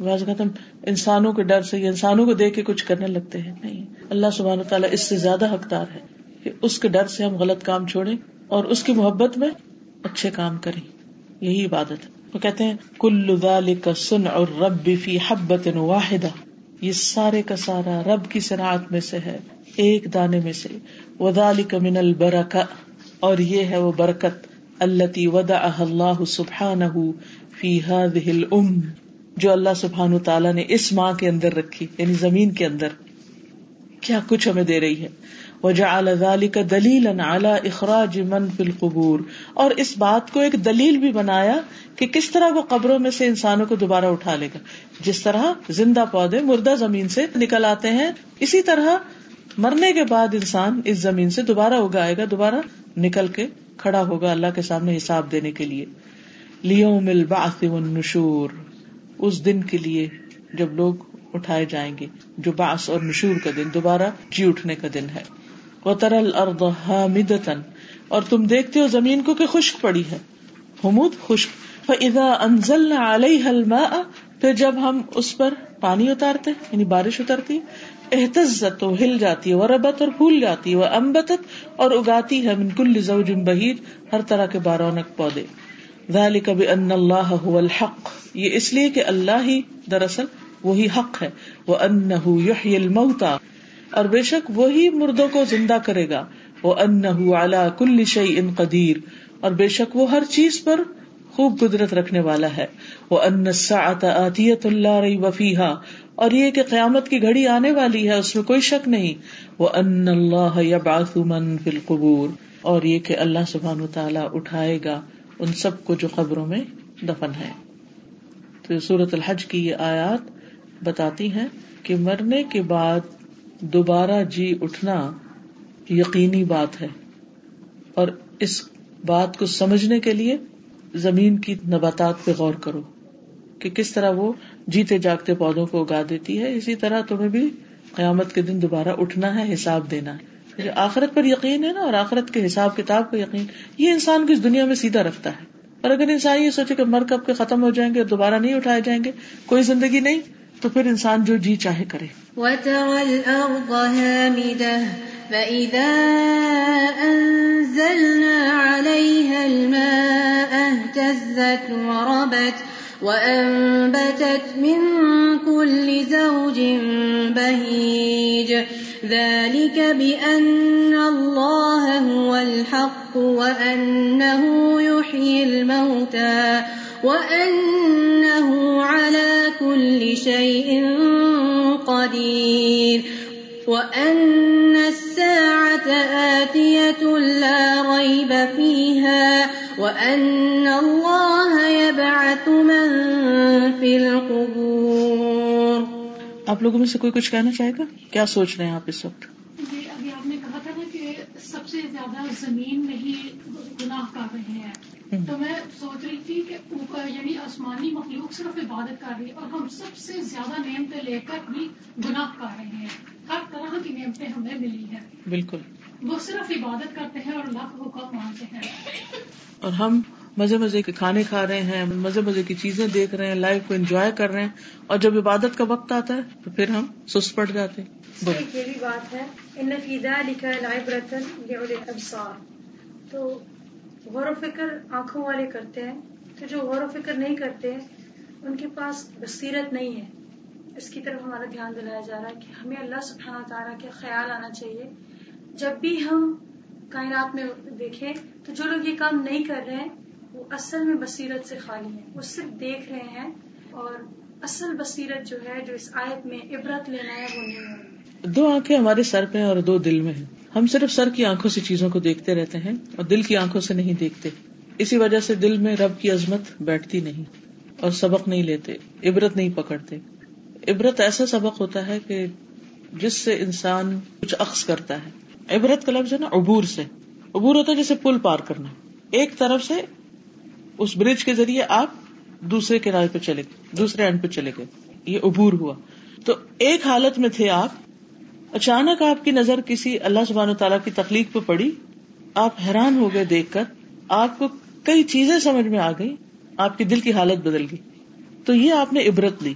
بعض اوقات ہم انسانوں کے ڈر سے یا انسانوں کو دیکھ کے کچھ کرنے لگتے ہیں. نہیں, اللہ سبحانہ تعالیٰ اس سے زیادہ حقدار ہے کہ اس کے ڈر سے ہم غلط کام چھوڑیں اور اس کی محبت میں اچھے کام کریں. یہی عبادت ہے. وہ کہتے ہیں کل ذالک صنع الرب فی حبۃ واحدہ, یہ سارے کا سارا رب کی صنعت میں سے ہے, ایک دانے میں سے. وذالک من البرکہ, اور یہ ہے وہ برکت, التی ودعها اللہ سبحانہ فی ہذہ الام, جو اللہ سبحانہ تعالیٰ نے اس ماں کے اندر رکھی, یعنی زمین کے اندر. کیا کچھ ہمیں دے رہی ہے. وجعل ذلك دلیلا على اخراج من في القبور, اور اس بات کو ایک دلیل بھی بنایا کہ کس طرح وہ قبروں میں سے انسانوں کو دوبارہ اٹھا لے گا. جس طرح زندہ پودے مردہ زمین سے نکل آتے ہیں, اسی طرح مرنے کے بعد انسان اس زمین سے دوبارہ اگائے گا, دوبارہ نکل کے کھڑا ہوگا اللہ کے سامنے حساب دینے کے لیے. لیوم البعث والنشور, اس دن کے لیے جب لوگ اٹھائے جائیں گے, جو بعث اور نشور کا دن, دوبارہ جی اٹھنے کا دن ہے. وترى الارض هامدة, اور تم دیکھتے ہو زمین کو کہ خشک پڑی ہے, حمود خشک. فإذا أنزلنا عليها الماء, پھر جب ہم اس پر پانی اتارتے ہیں یعنی بارش اترتی, اهتزت, ہل جاتی ہے, وربت, اور پھول جاتی ہے, وأنبتت, اور اگاتی ہے, من كل زوج بهيج, ہر طرح کے بارونق پودے. ذلك بأن الله هو الحق, یہ اس لیے کہ اللہ ہی دراصل وہی حق ہے. وأنه يحيي الموتى, اور بے شک وہی مردوں کو زندہ کرے گا. وَأَنَّهُ عَلَى كُلِّ شَيْءٍ قَدِيرٌ, اور بے شک وہ ہر چیز پر خوب قدرت رکھنے والا ہے. وَأَنَّ السَّاعَةَ آتِيَةٌ لَا رَيْبَ فِيهَا, اور یہ کہ قیامت کی گھڑی آنے والی ہے, اس میں کوئی شک نہیں. وَأَنَّ اللَّهَ يَبْعَثُ مَن فِي الْقُبُورِ, اور یہ کہ اللہ سبحانہ وتعالیٰ اٹھائے گا ان سب کو جو قبروں میں دفن ہے. تو سورۃ الحج کی یہ آیات بتاتی ہیں کہ مرنے کے بعد دوبارہ جی اٹھنا یقینی بات ہے, اور اس بات کو سمجھنے کے لیے زمین کی نباتات پہ غور کرو کہ کس طرح وہ جیتے جاگتے پودوں کو اگا دیتی ہے. اسی طرح تمہیں بھی قیامت کے دن دوبارہ اٹھنا ہے, حساب دینا ہے. آخرت پر یقین ہے نا, اور آخرت کے حساب کتاب پر یقین, یہ انسان کو اس دنیا میں سیدھا رکھتا ہے. اور اگر انسان یہ سوچے کہ مر کب کے ختم ہو جائیں گے اور دوبارہ نہیں اٹھائے جائیں گے, کوئی زندگی نہیں, تو پھر انسان جو جی چاہے کرے. وَتَرَى الْأَرْضَ هَامِدَةً فَإِذَا أَنزَلْنَا عَلَيْهَا الْمَاءَ اهْتَزَّتْ وَرَبَتْ وَأَنبَتَتْ مِن كُلِّ زَوْجٍ بَهِيجٍ. ذَلِكَ بِأَنَّ اللَّهَ هُوَ الْحَقُّ وَأَنَّهُ يُحْيِي الْمَوْتَى وَأَنَّهُ عَلَى كُلِّ شَيْءٍ قَدِيرٌ. وَأَنَّ السَّاعَةَ آتِيَةٌ لَا رَيْبَ فِيهَا وَأَنَّ اللَّهَ يَبْعَثُ مَن فِي الْقُبُورِ. آپ لوگوں میں سے کوئی کچھ کہنا چاہے گا؟ کیا سوچ رہے ہیں آپ اس وقت؟ جی ابھی آپ نے کہا تھا نا کہ سب سے زیادہ زمین میں ہی گناہ کر رہے ہیں, تو میں سوچ رہی تھی کہ اوپر یعنی آسمانی مخلوق صرف عبادت کر رہی ہے اور ہم سب سے زیادہ نعمتیں لے کر بھی گناہ کر رہے ہیں. ہر طرح کی نعمتیں ہمیں ملی ہیں, بالکل وہ صرف عبادت کرتے ہیں اور اللہ کو حکم مانتے ہیں, اور ہم مزے مزے کے کھانے کھا رہے ہیں, مزے مزے کی چیزیں دیکھ رہے ہیں, لائف کو انجوائے کر رہے ہیں, اور جب عبادت کا وقت آتا ہے تو پھر ہم سست پڑ جاتے ہیں. یہ بھی بات ہے ان فی ذلک لعبرۃ لاولی الابصار, تو غور و فکر آنکھوں والے کرتے ہیں, تو جو غور و فکر نہیں کرتے ان کے پاس بصیرت نہیں ہے, اس کی طرف ہمارا دھیان دلایا جا رہا ہے کہ ہمیں اللہ سبحانہ و تعالیٰ کے خیال آنا چاہیے. جب بھی ہم کائنات میں دیکھیں تو جو لوگ یہ کام نہیں کر رہے ہیں وہ اصل میں بصیرت سے خالی ہیں, وہ صرف دیکھ رہے ہیں اور اصل بصیرت جو ہے, جو اس آیت میں عبرت لینا ہے وہ نہیں ہے. دو آنکھیں ہمارے سر پہ ہیں اور دو دل میں ہیں. ہم صرف سر کی آنکھوں سے چیزوں کو دیکھتے رہتے ہیں اور دل کی آنکھوں سے نہیں دیکھتے. اسی وجہ سے دل میں رب کی عظمت بیٹھتی نہیں اور سبق نہیں لیتے, عبرت نہیں پکڑتے. عبرت ایسا سبق ہوتا ہے کہ جس سے انسان کچھ اخذ کرتا ہے. عبرت کا لفظ ہے نا عبور سے, عبور ہوتا ہے جیسے پل پار کرنا, ایک طرف سے اس برج کے ذریعے آپ دوسرے کنارے پہ چلے گئے, دوسرے اینڈ پہ چلے گئے, یہ عبور ہوا. تو ایک حالت میں تھے آپ, اچانک آپ کی نظر کسی اللہ سبحانہ و تعالیٰ کی تخلیق پہ پڑی, آپ حیران ہو گئے دیکھ کر, آپ کو کئی چیزیں سمجھ میں آ گئی, آپ کے دل کی حالت بدل گئی. تو یہ آپ نے عبرت لی.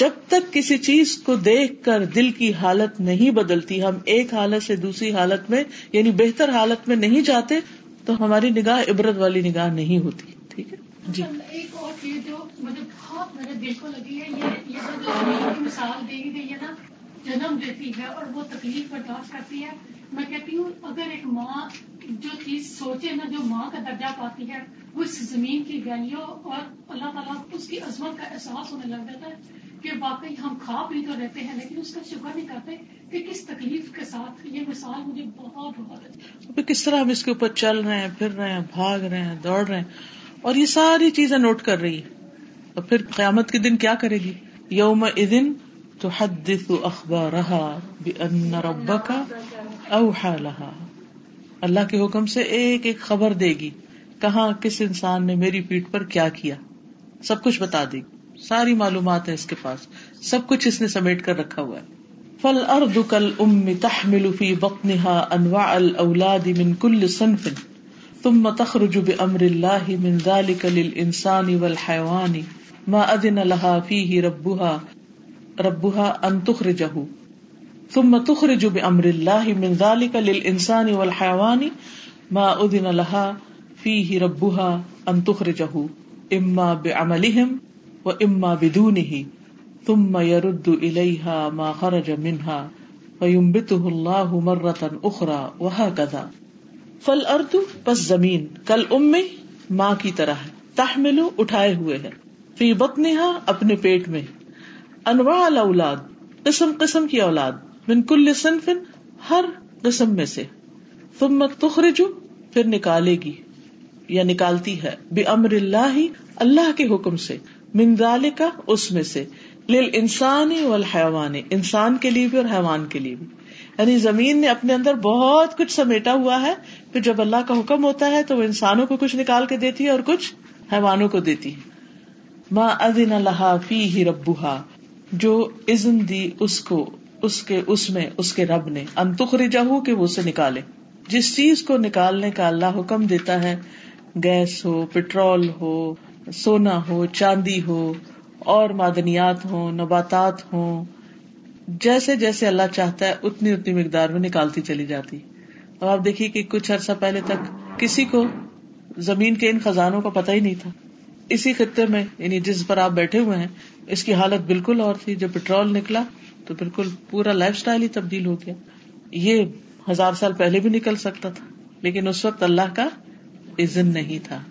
جب تک کسی چیز کو دیکھ کر دل کی حالت نہیں بدلتی, ہم ایک حالت سے دوسری حالت میں یعنی بہتر حالت میں نہیں جاتے, تو ہماری نگاہ عبرت والی نگاہ نہیں ہوتی. ٹھیک ہے جی. ایک اور چیز جو مجھے بہت میرے دل کو لگی ہے, یہ یہ جو مثال دی گئی ہے نا, جنم دیتی ہے اور وہ تکلیف برداشت کرتی ہے. میں کہتی ہوں اگر ایک ماں جو چیز سوچے نا, جو ماں کا درجہ پاتی ہے, وہ اس زمین کی گہرائیوں اور اللہ تعالیٰ اس کی عظمت کا احساس ہونے لگ جاتا ہے کہ واقعی ہم کھا پی تو رہتے ہیں لیکن اس کا شکر نہیں کرتے کہ کس تکلیف کے ساتھ. یہ مثال مجھے بہت بہت اچھی. کس طرح ہم اس کے اوپر چل رہے ہیں, پھر رہے ہیں, بھاگ رہے ہیں, دوڑ رہے ہیں, اور یہ ساری چیزیں نوٹ کر رہی ہے. اور پھر قیامت کے دن کیا کرے گی؟ یومئذ تحدث اخبارها بان ربک اوحی لها. اللہ کے حکم سے ایک ایک خبر دے گی, کہاں کس انسان نے میری پیٹھ پر کیا کیا, سب کچھ بتا دے گی. ساری معلومات ہے اس کے پاس, سب کچھ اس نے سمیٹ کر رکھا ہوا ہے. فالارض کالام تحمل فی بطنها انواع الاولاد من کل صنف ثم تخرج بامر اللہ من ذلک للانسان والحیوان ما اذن لها فیہ ربها ربها ان تخرجه ثم تخرج بامر اللہ من ذلک للانسان والحیوان ما اذن لها فیہ ربها ان تخرجہ اما بعملہم و اما بدونہ ثم یرد الیہا ما خرج منہا فینبتہ اللہ مرۃ اخری وہکذا. فالارض پس زمین, کل ام ماں کی طرح ہے, تحمل اٹھائے ہوئے ہے, فی بطنہا اپنے پیٹ میں, انواع الاولاد قسم قسم کی اولاد, من کل صنف ہر قسم میں سے, ثم تخرج پھر نکالے گی یا نکالتی ہے, بامر اللہ اللہ کے حکم سے, من ذالک اس میں سے, للانسان والحیوان انسان کے لیے بھی اور حیوان کے لیے بھی. یعنی زمین نے اپنے اندر بہت کچھ سمیٹا ہوا ہے, پھر جب اللہ کا حکم ہوتا ہے تو وہ انسانوں کو کچھ نکال کے دیتی ہے اور کچھ حیوانوں کو دیتی ہے. ما اذن لها فیہ ربها جو اذن دی اس کو, اس کے اس میں اس کے رب نے, ان تخرجہ کہ وہ اسے نکالے. جس چیز کو نکالنے کا اللہ حکم دیتا ہے, گیس ہو, پٹرول ہو, سونا ہو, چاندی ہو, اور معدنیات ہوں, نباتات ہوں, جیسے جیسے اللہ چاہتا ہے اتنی اتنی مقدار میں نکالتی چلی جاتی. اب آپ دیکھیے کہ کچھ عرصہ پہلے تک کسی کو زمین کے ان خزانوں کا پتہ ہی نہیں تھا. اسی خطے میں یعنی جس پر آپ بیٹھے ہوئے ہیں اس کی حالت بالکل اور تھی. جب پٹرول نکلا تو بالکل پورا لائف سٹائل ہی تبدیل ہو گیا. یہ ہزار سال پہلے بھی نکل سکتا تھا لیکن اس وقت اللہ کا اذن نہیں تھا.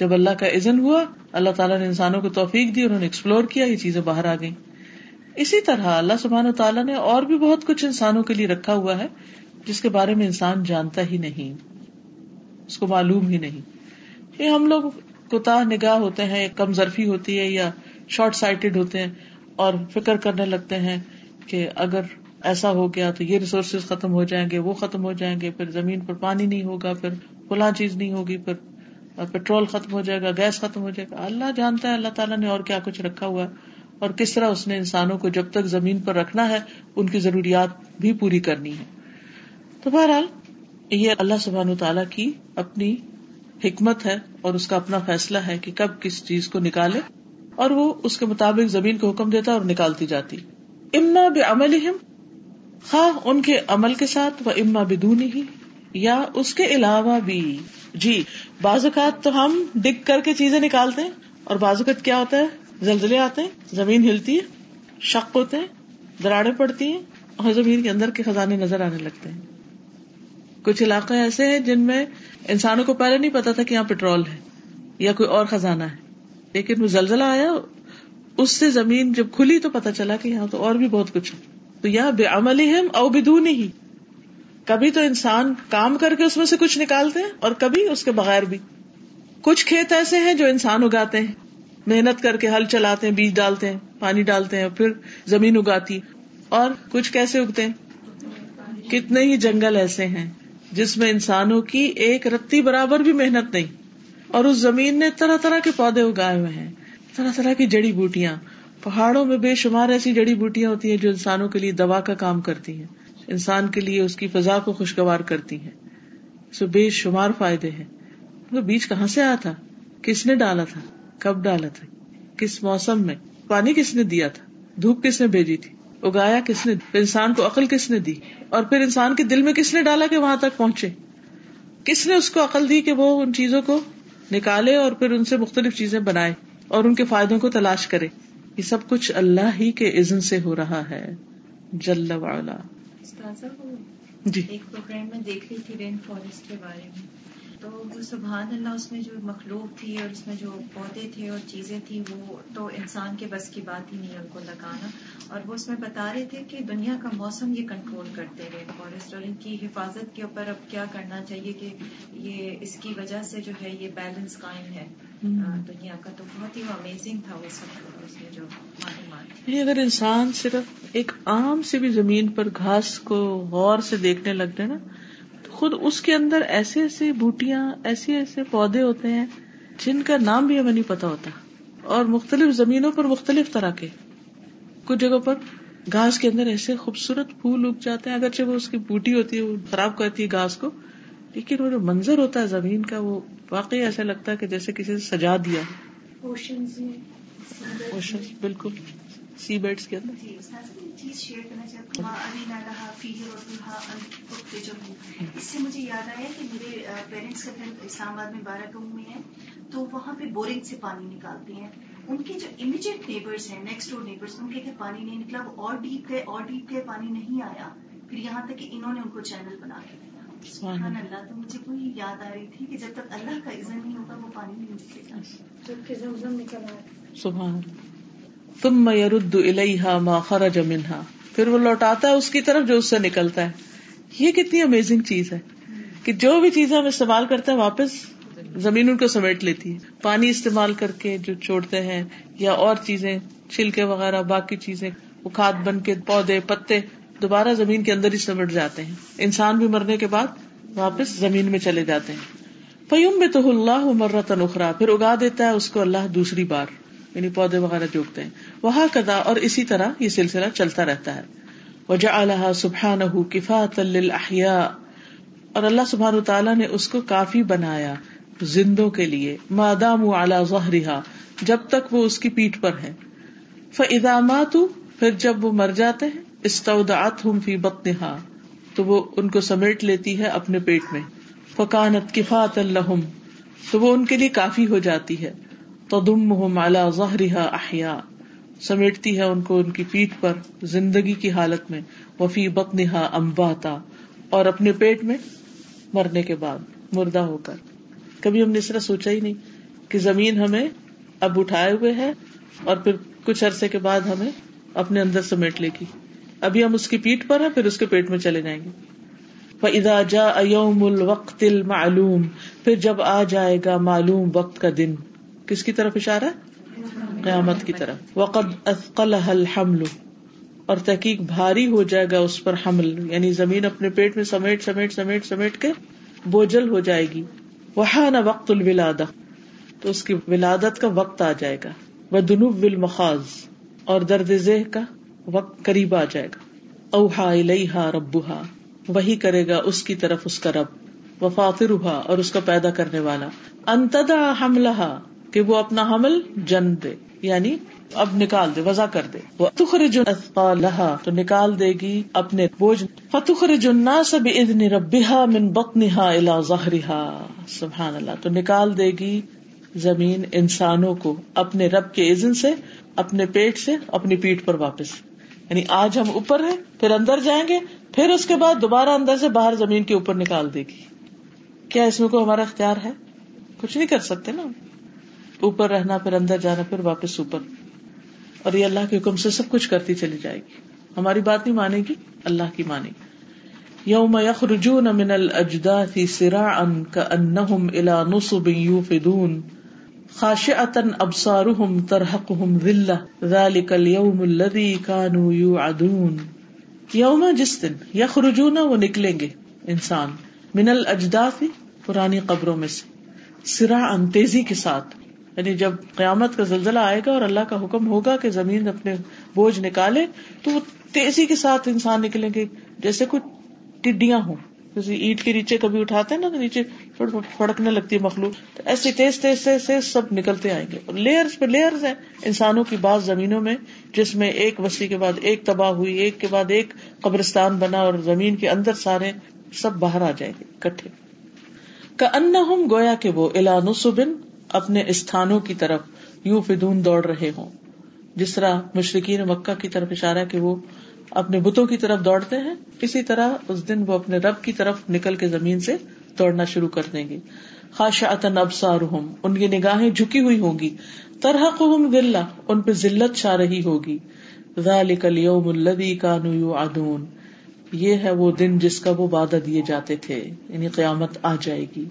جب اللہ کا اذن ہوا اللہ تعالیٰ نے انسانوں کو توفیق دی, انہوں نے ایکسپلور کیا, یہ چیزیں باہر آ گئیں. اسی طرح اللہ سبحانہ تعالیٰ نے اور بھی بہت کچھ انسانوں کے لیے رکھا ہوا ہے جس کے بارے میں انسان جانتا ہی نہیں, اس کو معلوم ہی نہیں. یہ ہم لوگ کوتاہ نگاہ ہوتے ہیں, کم ظرفی ہوتی ہے یا شارٹ سائٹڈ ہوتے ہیں اور فکر کرنے لگتے ہیں کہ اگر ایسا ہو گیا تو یہ ریسورسز ختم ہو جائیں گے, وہ ختم ہو جائیں گے, پھر زمین پر پانی نہیں ہوگا, پھر فلاں چیز نہیں ہوگی, پھر پیٹرول ختم ہو جائے گا, گیس ختم ہو جائے گا. اللہ جانتا ہے اللہ تعالیٰ نے اور کیا کچھ رکھا ہوا ہے اور کس طرح اس نے انسانوں کو جب تک زمین پر رکھنا ہے ان کی ضروریات بھی پوری کرنی ہے. تو بہرحال یہ اللہ سبحانہ تعالیٰ کی اپنی حکمت ہے اور اس کا اپنا فیصلہ ہے کہ کب کس چیز کو نکالے, اور وہ اس کے مطابق زمین کو حکم دیتا اور نکالتی جاتی. اما بعملہم خواہ ان کے عمل کے ساتھ, و اما بدونہ یا اس کے علاوہ بھی. جی بعض اوقات تو ہم ڈگ کر کے چیزیں نکالتے ہیں اور بعض اوقات کیا ہوتا ہے, زلزلے آتے ہیں, زمین ہلتی ہے شق ہوتے ہیں, دراڑیں پڑتی ہیں اور زمین کے اندر کے خزانے نظر آنے لگتے ہیں. کچھ علاقے ایسے ہیں جن میں انسانوں کو پہلے نہیں پتا تھا کہ یہاں پیٹرول ہے یا کوئی اور خزانہ ہے, لیکن وہ زلزلہ آیا, اس سے زمین جب کھلی تو پتا چلا کہ یہاں تو اور بھی بہت کچھ ہے. تو یہاں بعملہم او بدونہ, کبھی تو انسان کام کر کے اس میں سے کچھ نکالتے ہیں اور کبھی اس کے بغیر بھی. کچھ کھیت ایسے ہیں جو انسان اگاتے ہیں, محنت کر کے ہل چلاتے ہیں, بیج ڈالتے ہیں, پانی ڈالتے ہیں, پھر زمین اگاتی. اور کچھ کیسے اگتے ہیں؟ کتنے ہی جنگل ایسے ہیں جس میں انسانوں کی ایک رتی برابر بھی محنت نہیں, اور اس زمین نے طرح طرح کے پودے اگائے ہوئے ہیں, طرح طرح کی جڑی بوٹیاں. پہاڑوں میں بے شمار ایسی جڑی بوٹیاں ہوتی ہیں جو انسانوں کے لیے دوا کا کام کرتی ہیں, انسان کے لیے اس کی فضا کو خوشگوار کرتی ہیں. سو بے شمار فائدے ہیں. وہ بیج کہاں سے آیا تھا, کس نے ڈالا تھا, کب ڈالا تھا, کس موسم میں, پانی کس نے دیا تھا, دھوپ کس نے بھیجی تھی, اگایا کس نے, انسان کو عقل کس نے دی, اور پھر انسان کے دل میں کس نے ڈالا کہ وہاں تک پہنچے, کس نے اس کو عقل دی کہ وہ ان چیزوں کو نکالے اور پھر ان سے مختلف چیزیں بنائے اور ان کے فائدوں کو تلاش کرے. یہ سب کچھ اللہ ہی کے اذن سے ہو رہا ہے جل وعلا. جی, ایک پروگرام میں دیکھ رہی تھی رین فارسٹ کے بارے میں, تو وہ سبحان اللہ, اس میں جو مخلوق تھی اور اس میں جو پودے تھے اور چیزیں تھیں وہ تو انسان کے بس کی بات ہی نہیں ان کو لگانا. اور وہ اس میں بتا رہے تھے کہ دنیا کا موسم یہ کنٹرول کرتے رین فارسٹ, اور ان کی حفاظت کے اوپر اب کیا کرنا چاہیے کہ یہ اس کی وجہ سے جو ہے یہ بیلنس قائم ہے دنیا کا. تو بہت ہی امیزنگ تھا وہ سب, اس میں جو معلومات. اگر انسان صرف ایک عام سے بھی زمین پر گھاس کو غور سے دیکھنے لگتے نا, تو خود اس کے اندر ایسے ایسے بوٹیاں, ایسے ایسے پودے ہوتے ہیں جن کا نام بھی ہمیں نہیں پتا ہوتا, اور مختلف زمینوں پر مختلف طرح کے. کچھ جگہوں پر گھاس کے اندر ایسے خوبصورت پھول اگ جاتے ہیں, اگرچہ وہ اس کی بوٹی ہوتی ہے وہ خراب کرتی ہے گھاس کو, لیکن وہ جو منظر ہوتا ہے زمین کا وہ واقعی ایسا لگتا ہے کہ جیسے کسی نے سجا دیا. اوشنز میں, اوشنز بالکل, سی بیڈس کے اندر. چیز شیئر کرنا چاہتی ہوں, اس سے مجھے یاد آیا کہ میرے پیرنٹس کا گھر اسلام آباد میں بارہ گاؤں میں ہے, تو وہاں پہ بورنگ سے پانی نکالتے ہیں. ان کے جو امیڈیٹ نیبرز ہیں, نیکسٹ ڈور نیبرز, ان کے گھر پانی نہیں نکلا, وہ اور ڈیپ گئے اور ڈیپ گئے, پانی نہیں آیا, پھر یہاں تک کہ انہوں نے ان کو چینل بنا کے دیا. سبحان اللہ. تو مجھے کوئی یاد آ رہی تھی کہ جب تک اللہ کا اذن نہیں ہوگا وہ پانی نہیں نکلے گا, جب کہ زمزم نکل آیا. سبحان. ثم يرد الیہا ما خرج منہا, پھر وہ لوٹاتا ہے اس کی طرف جو اس سے نکلتا ہے. یہ کتنی امیزنگ چیز ہے کہ جو بھی چیزیں ہم استعمال کرتے ہیں واپس زمین ان کو سمیٹ لیتی ہے. پانی استعمال کر کے جو چھوڑتے ہیں یا اور چیزیں, چھلکے وغیرہ, باقی چیزیں وہ کھاد بن کے پودے پتے دوبارہ زمین کے اندر ہی سمٹ جاتے ہیں. انسان بھی مرنے کے بعد واپس زمین میں چلے جاتے ہیں. فَيُنْبِتُهُ اللَّهُ مَرَّةً أُخْرَى, پھر اگا دیتا ہے اس کو اللہ دوسری بار, یعنی پودے وغیرہ جوگتے ہیں. وَهَكَذَا, اور اسی طرح یہ سلسلہ چلتا رہتا ہے. وَجَعَلَهَا سُبْحَانَهُ كِفَاتًا لِلْأَحْيَاءِ, اور اللہ سبحانہ تعالیٰ نے اس کو کافی بنایا زندوں کے لیے. مَا دَامُوا عَلَى ظَهْرِهَا, جب تک وہ اس کی پیٹھ پر ہیں. فَإِذَا مَاتُوا, پھر جب وہ مر جاتے ہیں. استودعتهم في بطنها, تو وہ ان کو سمیٹ لیتی ہے اپنے پیٹ میں. فكانت كفاتا لهم, تو وہ ان کے لیے کافی ہو جاتی ہے. تضمهم على ظهرها احياء, سمیٹتی ہے ان کو ان کی پیٹ پر زندگی کی حالت میں. وفي بطنها امواتا, اور اپنے پیٹ میں مرنے کے بعد, مردہ ہو کر. کبھی ہم نے اس طرح سوچا ہی نہیں کہ زمین ہمیں اب اٹھائے ہوئے ہے اور پھر کچھ عرصے کے بعد ہمیں اپنے اندر سمیٹ لے گی. ابھی ہم اس کی پیٹ پر ہیں, پھر اس کے پیٹ میں چلے جائیں گے. فَإِذَا جَاءَ يَوْمُ الْوَقْتِ الْمَعْلُومِ, پھر جب آ جائے گا معلوم وقت کا دن. کس کی طرف اشارہ ہے؟ قیامت کی طرف. وَقَدْ أَثْقَلَهَا الْحَمْلُ, اور تحقیق بھاری ہو جائے گا اس پر حمل, یعنی زمین اپنے پیٹ میں سمیٹ سمیٹ سمیٹ سمیٹ کے بوجھل ہو جائے گی. وَحَانَ وَقْتُ الْوِلَادَةِ, تو اس کی ولادت کا وقت آ جائے گا. وَدُنُوِّ الْمَخَاضِ, اور درد ذیل کا وقت قریب آ جائے گا. اوحا الیہا ربھا, وہی کرے گا اس کی طرف اس کا رب. وفاطرھا, اور اس کا پیدا کرنے والا. ان تدع حملھا, کہ وہ اپنا حمل جن دے, یعنی اب نکال دے, وضع کر دے. وتخرج اثقالھا, تو نکال دے گی اپنے بوجھ. فتخرج الناس باذن ربھا من بطنھا الی ظہرھا, سبحان اللہ, تو نکال دے گی زمین انسانوں کو اپنے رب کے اذن سے اپنے پیٹ سے اپنی پیٹھ پر واپس. یعنی آج ہم اوپر ہیں, پھر اندر جائیں گے, پھر اس کے بعد دوبارہ اندر سے باہر زمین کے اوپر نکال دے گی. کیا اس میں کوئی ہمارا اختیار ہے؟ کچھ نہیں کر سکتے نا. اوپر رہنا, پھر اندر جانا, پھر واپس اوپر. اور یہ اللہ کے حکم سے سب کچھ کرتی چلی جائے گی. ہماری بات نہیں مانے گی, اللہ کی مانے گی. یوم یخرجون من الاجداث سراعا کأنہم الی نصب یوفدون خاشعة ابصارہم ترحقہم ذلہ ذالک الیوم الذی کانوا یوعدون. یوم جس دن, یخرجون وہ نکلیں گے انسان, من الاجداث پرانی قبروں میں سے, سراعا تیزی کے ساتھ. یعنی جب قیامت کا زلزلہ آئے گا اور اللہ کا حکم ہوگا کہ زمین اپنے بوجھ نکالے, تو وہ تیزی کے ساتھ انسان نکلیں گے جیسے کچھ ٹڈیاں ہوں. جیسے اینٹ کے نیچے کبھی اٹھاتے ہیں نا, تو نیچے پھڑکنے لگتی ہے مخلوق, ایسے تیز تیز تیز تیز سب نکلتے آئیں گے. اور لیئرز پہ لیئرز ہیں انسانوں کی بعض زمینوں میں, جس میں ایک وسیع کے بعد ایک تباہ ہوئی, ایک کے بعد ایک قبرستان بنا, اور زمین کے اندر سارے سب باہر آ جائیں گے اکٹھے. کأنہم گویا کہ وہ, الی نصب اپنے استھانوں کی طرف, یوفدون دوڑ رہے ہوں. جس طرح مشرکین مکہ کی طرف اشارہ کہ وہ اپنے بتوں کی طرف دوڑتے ہیں, اسی طرح اس دن وہ اپنے رب کی طرف نکل کے زمین سے دوڑنا شروع کر دیں گے. خاشعة ابصارهم ان کی نگاہیں جھکی ہوئی ہوں گی, ترحقهم ذلہ ان پہ ذلت چھا رہی ہوگی. ذالک الیوم الذی کانوا یوعدون یہ ہے وہ دن جس کا وہ وعدہ دیے جاتے تھے, یعنی قیامت آ جائے گی.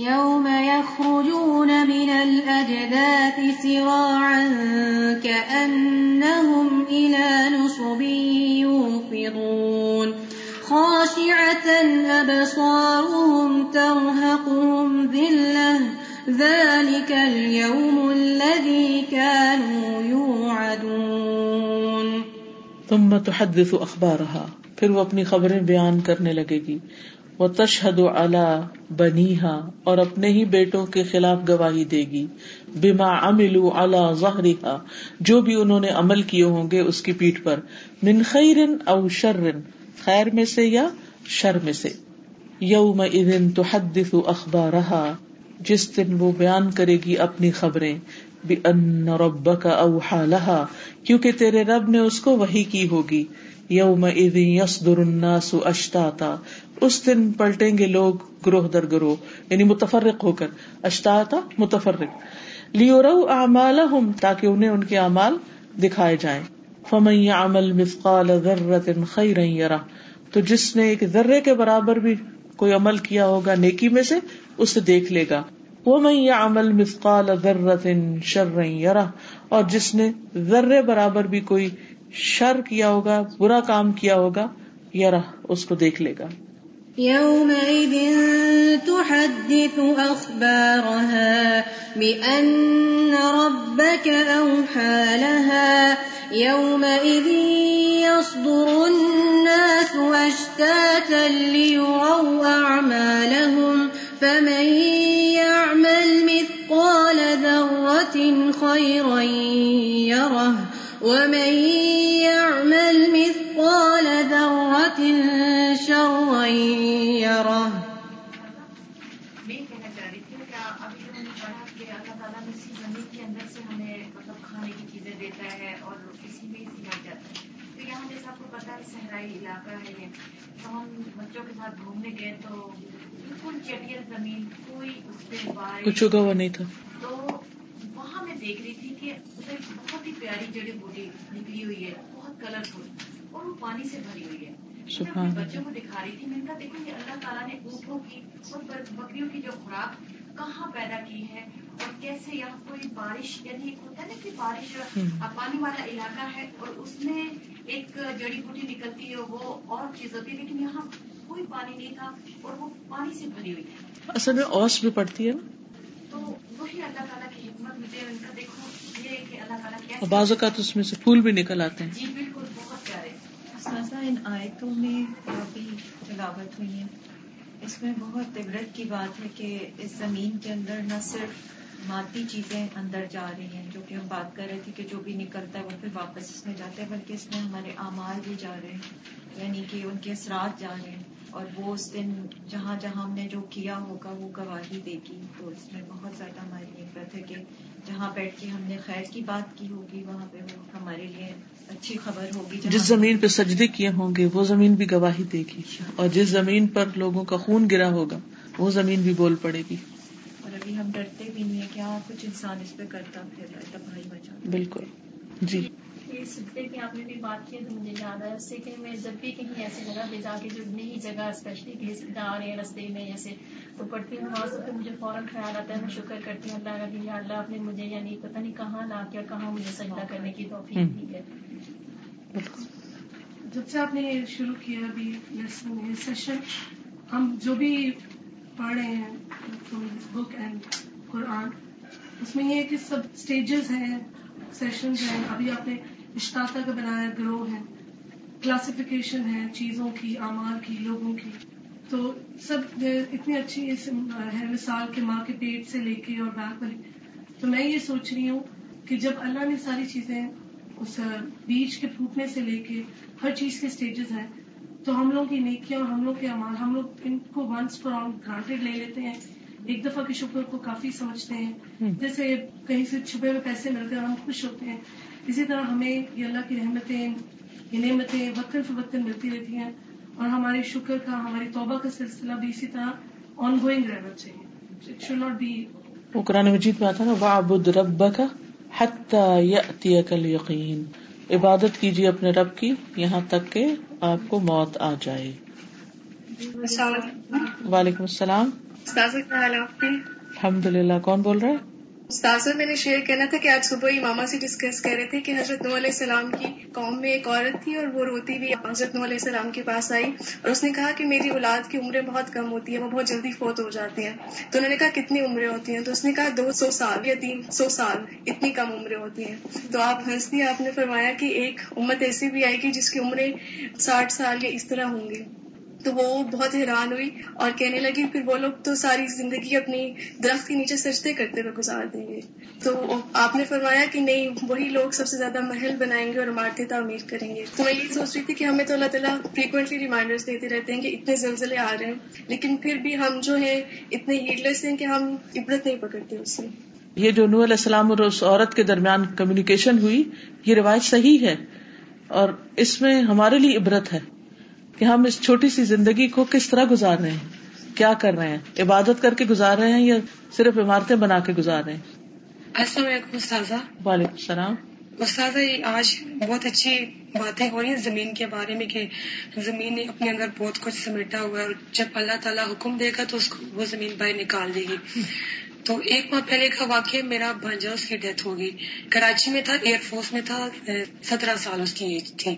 يوم يخرجون من الأجداث سراعا كأنهم إلى نصب يوفضون خاشعة أبصارهم ترهقهم ذلة ذلك اليوم الذي كانوا يوعدون. ثم تحدث أخبارها پھر وہ اپنی خبریں بیان کرنے لگے گی. وَتَشْهَدُ عَلَى بَنِيهَا اور اپنے ہی بیٹوں کے خلاف گواہی دے گی. بِمَا عَمِلُوا عَلَى ظَهْرِهَا جو بھی انہوں نے عمل کیے ہوں گے اس کی پیٹھ پر. مِنْ خَيْرٍ أَوْ شَرٍ خیر میں سے یا شر میں سے. يَوْمَئِذٍ تُحَدِّثُ أَخْبَارَهَا جس دن وہ بیان کرے گی اپنی خبریں. بِأَنَّ رَبَّكَ أَوْحَى لَهَا کیونکہ تیرے رب نے اس کو وحی کی ہوگی. يَوْمَئِذٍ يَصْدُرُ النَّاسُ أَشْتَاتًا اس دن پلٹیں گے لوگ گروہ در گروہ, یعنی متفرق ہو کر. اشتاتا متفرق. لِيُرَوْا أَعْمَالَهُمْ تاکہ انہیں ان کے اعمال دکھائے جائیں. فَمَنْ يَعْمَلْ مِثْقَالَ ذَرَّةٍ خَيْرًا يَرَهُ تو جس نے ایک ذرے کے برابر بھی کوئی عمل کیا ہوگا نیکی میں سے, اسے دیکھ لے گا. وَمَنْ يَعْمَلْ مِثْقَالَ ذَرَّةٍ شَرًّا يَرَهُ اور جس نے ذرے برابر بھی کوئی شر کیا ہوگا, برا کام کیا ہوگا, یا رہ اس کو دیکھ لے گا. یومئذ تحدث اخبارها بأن ربك اوحى لها یومئذ یصدر الناس اشتاتا لیروا اعمالهم فمن یعمل مثقال ذرة خیرا یرہ وَمَن يَعْمَلْ مِثْقَالَ ذَرَّةٍ شَرًّا يَرَهُ. میں کہنا چاہ رہی تھی کہ ابھی میں نے پڑھا کہ اللہ تعالیٰ اسی زمین کے اندر سے ہمیں مطلب کھانے کی چیزیں دیتا ہے اور اسی میں سیکھا جاتا ہے. تو یہاں جیسے آپ کو پتا ہے صحرائی علاقہ ہے, تو ہم بچوں کے ساتھ گھومنے گئے تو بالکل چٹیل زمین, کوئی اس پہ کچھ اگا ہوا نہیں تھا. تو وہاں میں دیکھ رہی تھی کہ ادھر بہت ہی پیاری جڑی بوٹی نکلی ہوئی ہے, بہت کلرفل, اور وہ پانی سے بھری ہوئی ہے. میں اپنے بچوں کو دکھا رہی تھی, میں نے کہا دیکھو یہ اللہ تعالیٰ نے اونٹوں کی اور بکریوں کی جو خوراک کہاں پیدا کی ہے, اور کیسے یہاں کوئی بارش, یعنی ہوتا ہے نا کہ بارش پانی والا علاقہ ہے اور اس میں ایک جڑی بوٹی نکلتی ہے, وہ اور چیز ہوتی ہے, لیکن یہاں کوئی پانی نہیں تھا اور وہ پانی سے بھری ہوئی ہے. اصل میں اوس بھی پڑتی ہے نا, تو وہی اللہ تعالیٰ کی حکمت مجھے ان کا دیکھو یہ کہ اللہ تعالیٰ کیا. بعض اوقات اس میں سے پھول بھی نکل آتے ہیں. جی بالکل, بہت پیارے. اساتذہ ان آیتوں میں کافی تلاوت ہوئی ہے, اس میں بہت عبرت کی بات ہے کہ اس زمین کے اندر نہ صرف مادی چیزیں اندر جا رہی ہیں, جو کہ ہم بات کر رہے تھے کہ جو بھی نکلتا ہے وہ پھر واپس اس میں جاتا ہے, بلکہ اس میں ہمارے اعمال بھی جا رہے ہیں, یعنی کہ ان کے اثرات جا رہے ہیں. اور وہ اس دن جہاں جہاں ہم نے جو کیا ہوگا وہ گواہی دے گی. تو اس میں بہت زیادہ ہماری نفرت ہے کہ جہاں بیٹھ کے ہم نے خیر کی بات کی ہوگی وہاں پہ وہ ہمارے لیے اچھی خبر ہوگی. جس زمین پہ سجدے کیے ہوں گے وہ زمین بھی گواہی دے گی, اور جس زمین پر لوگوں کا خون گرا ہوگا وہ زمین بھی بول پڑے گی. اور ابھی ہم ڈرتے بھی نہیں ہیں کیا کچھ انسان اس پہ کرتا پھر تباہی بچا. بالکل جی. سجدے کی آپ نے بھی بات کی تو مجھے یاد آیا اس سے کہ میں جب بھی کہیں ایسی جگہ پہ جا کے جو نئی جگہ اسپیشلی رشتے دار یا رستے میں جیسے تو پڑھتی ہوں اور تو مجھے فوراً خیال آتا ہے, میں شکر کرتی ہوں اللہ کا کہ یا اللہ آپ نے مجھے یعنی پتہ نہیں کہاں لا کیا کہاں مجھے سجدہ کرنے کی توفیق دی ہے. جب سے آپ نے شروع کیا ابھی یہ سیشن ہم جو بھی پڑھ رہے ہیں بک اینڈ قرآن اس میں یہ ہے کہ سب اسٹیجز ہیں, سیشنز ہیں. ابھی آپ نے اشتاقہ کا بنایا گروہ ہے, کلاسیفیکیشن ہے چیزوں کی, اعمال کی, لوگوں کی. تو سب اتنی اچھی ہے مثال کے ماں کے پیٹ سے لے کے اور باہر تک. تو میں یہ سوچ رہی ہوں کہ جب اللہ نے ساری چیزیں اس بیج کے پھوٹنے سے لے کے ہر چیز کے سٹیجز ہیں تو ہم لوگوں کی نیکیاں اور ہم لوگوں کے اعمال ہم لوگ ان کو ونس فار آل گرانٹیڈ لے لیتے ہیں, ایک دفعہ کے شکر کو کافی سمجھتے ہیں. جیسے کہیں سے چھپے ہوئے پیسے ملتے ہیں اور ہم خوش ہوتے ہیں, اسی طرح ہمیں یہ اللہ کی رحمتیں یہ نعمتیں وقتاً فوقتاً ملتی رہتی ہیں اور ہمارے شکر کا ہماری توبہ کا سلسلہ بھی اسی طرح آن گوئنگ رہنا چاہیے. It should not be. وہ قرآن مجید میں آتا نا وَاعْبُدْ رَبَّكَ حَتَّى يَأْتِيَكَ الْيَقِينُ, عبادت کیجیے اپنے رب کی یہاں تک کہ آپ کو موت آ جائے. وعلیکم السلام. استاذہ کیا حال آپ کے؟ الحمد للہ. کون بول رہا ہے؟ استاذہ میں نے شیئر کرنا تھا کہ آج صبح امامہ سے ڈسکس کر رہے تھے کہ حضرت نوح علیہ السلام کی قوم میں ایک عورت تھی اور وہ روتی ہوئی حضرت نوح علیہ السلام کے پاس آئی اور اس نے کہا کہ میری اولاد کی عمریں بہت کم ہوتی ہیں, وہ بہت جلدی فوت ہو جاتے ہیں. تو انہوں نے کہا کتنی عمریں ہوتی ہیں؟ تو اس نے کہا دو سو سال یا تین سو سال اتنی کم عمریں ہوتی ہیں. تو آپ ہنس دی, آپ نے فرمایا کہ ایک امت ایسی بھی آئے گی جس کی عمریں ساٹھ سال یا اس طرح ہوں گی. تو وہ بہت حیران ہوئی اور کہنے لگی پھر وہ لوگ تو ساری زندگی اپنی درخت کے نیچے سجدے کرتے ہوئے گزار دیں گے. تو آپ نے فرمایا کہ نہیں, وہی لوگ سب سے زیادہ محل بنائیں گے اور عمارتیں تعمیر کریں گے. تو میں یہ سوچ رہی تھی کہ ہمیں تو اللہ تعالیٰ فریکوینٹلی ریمائنڈرز دیتے رہتے ہیں کہ اتنے زلزلے آ رہے ہیں, لیکن پھر بھی ہم جو ہیں اتنے ہیڈ لیس ہیں کہ ہم عبرت نہیں پکڑتے اس سے. یہ جو نوح علیہ السلام اور اس عورت کے درمیان کمیونیکیشن ہوئی یہ روایت صحیح ہے اور اس میں ہمارے لیے عبرت ہے کہ ہم اس چھوٹی سی زندگی کو کس طرح گزار رہے ہیں, کیا کر رہے ہیں, عبادت کر کے گزار رہے ہیں یا صرف عمارتیں بنا کے گزار رہے ہیں. السلام علیکم استاذہ. وعلیکم السلام. استاذہ آج بہت اچھی باتیں ہو رہی ہیں زمین کے بارے میں کہ زمین نے اپنے اندر بہت کچھ سمیٹا ہوا ہے اور جب اللہ تعالیٰ حکم دے گا تو اس کو وہ زمین باہر نکال دے گی. تو ایک ماہ پہلے کا واقعہ, میرا بھانجا اس کی ڈیتھ ہو گئی, کراچی میں تھا, ایئر فورس میں تھا, سترہ سال اس کی ایج تھی.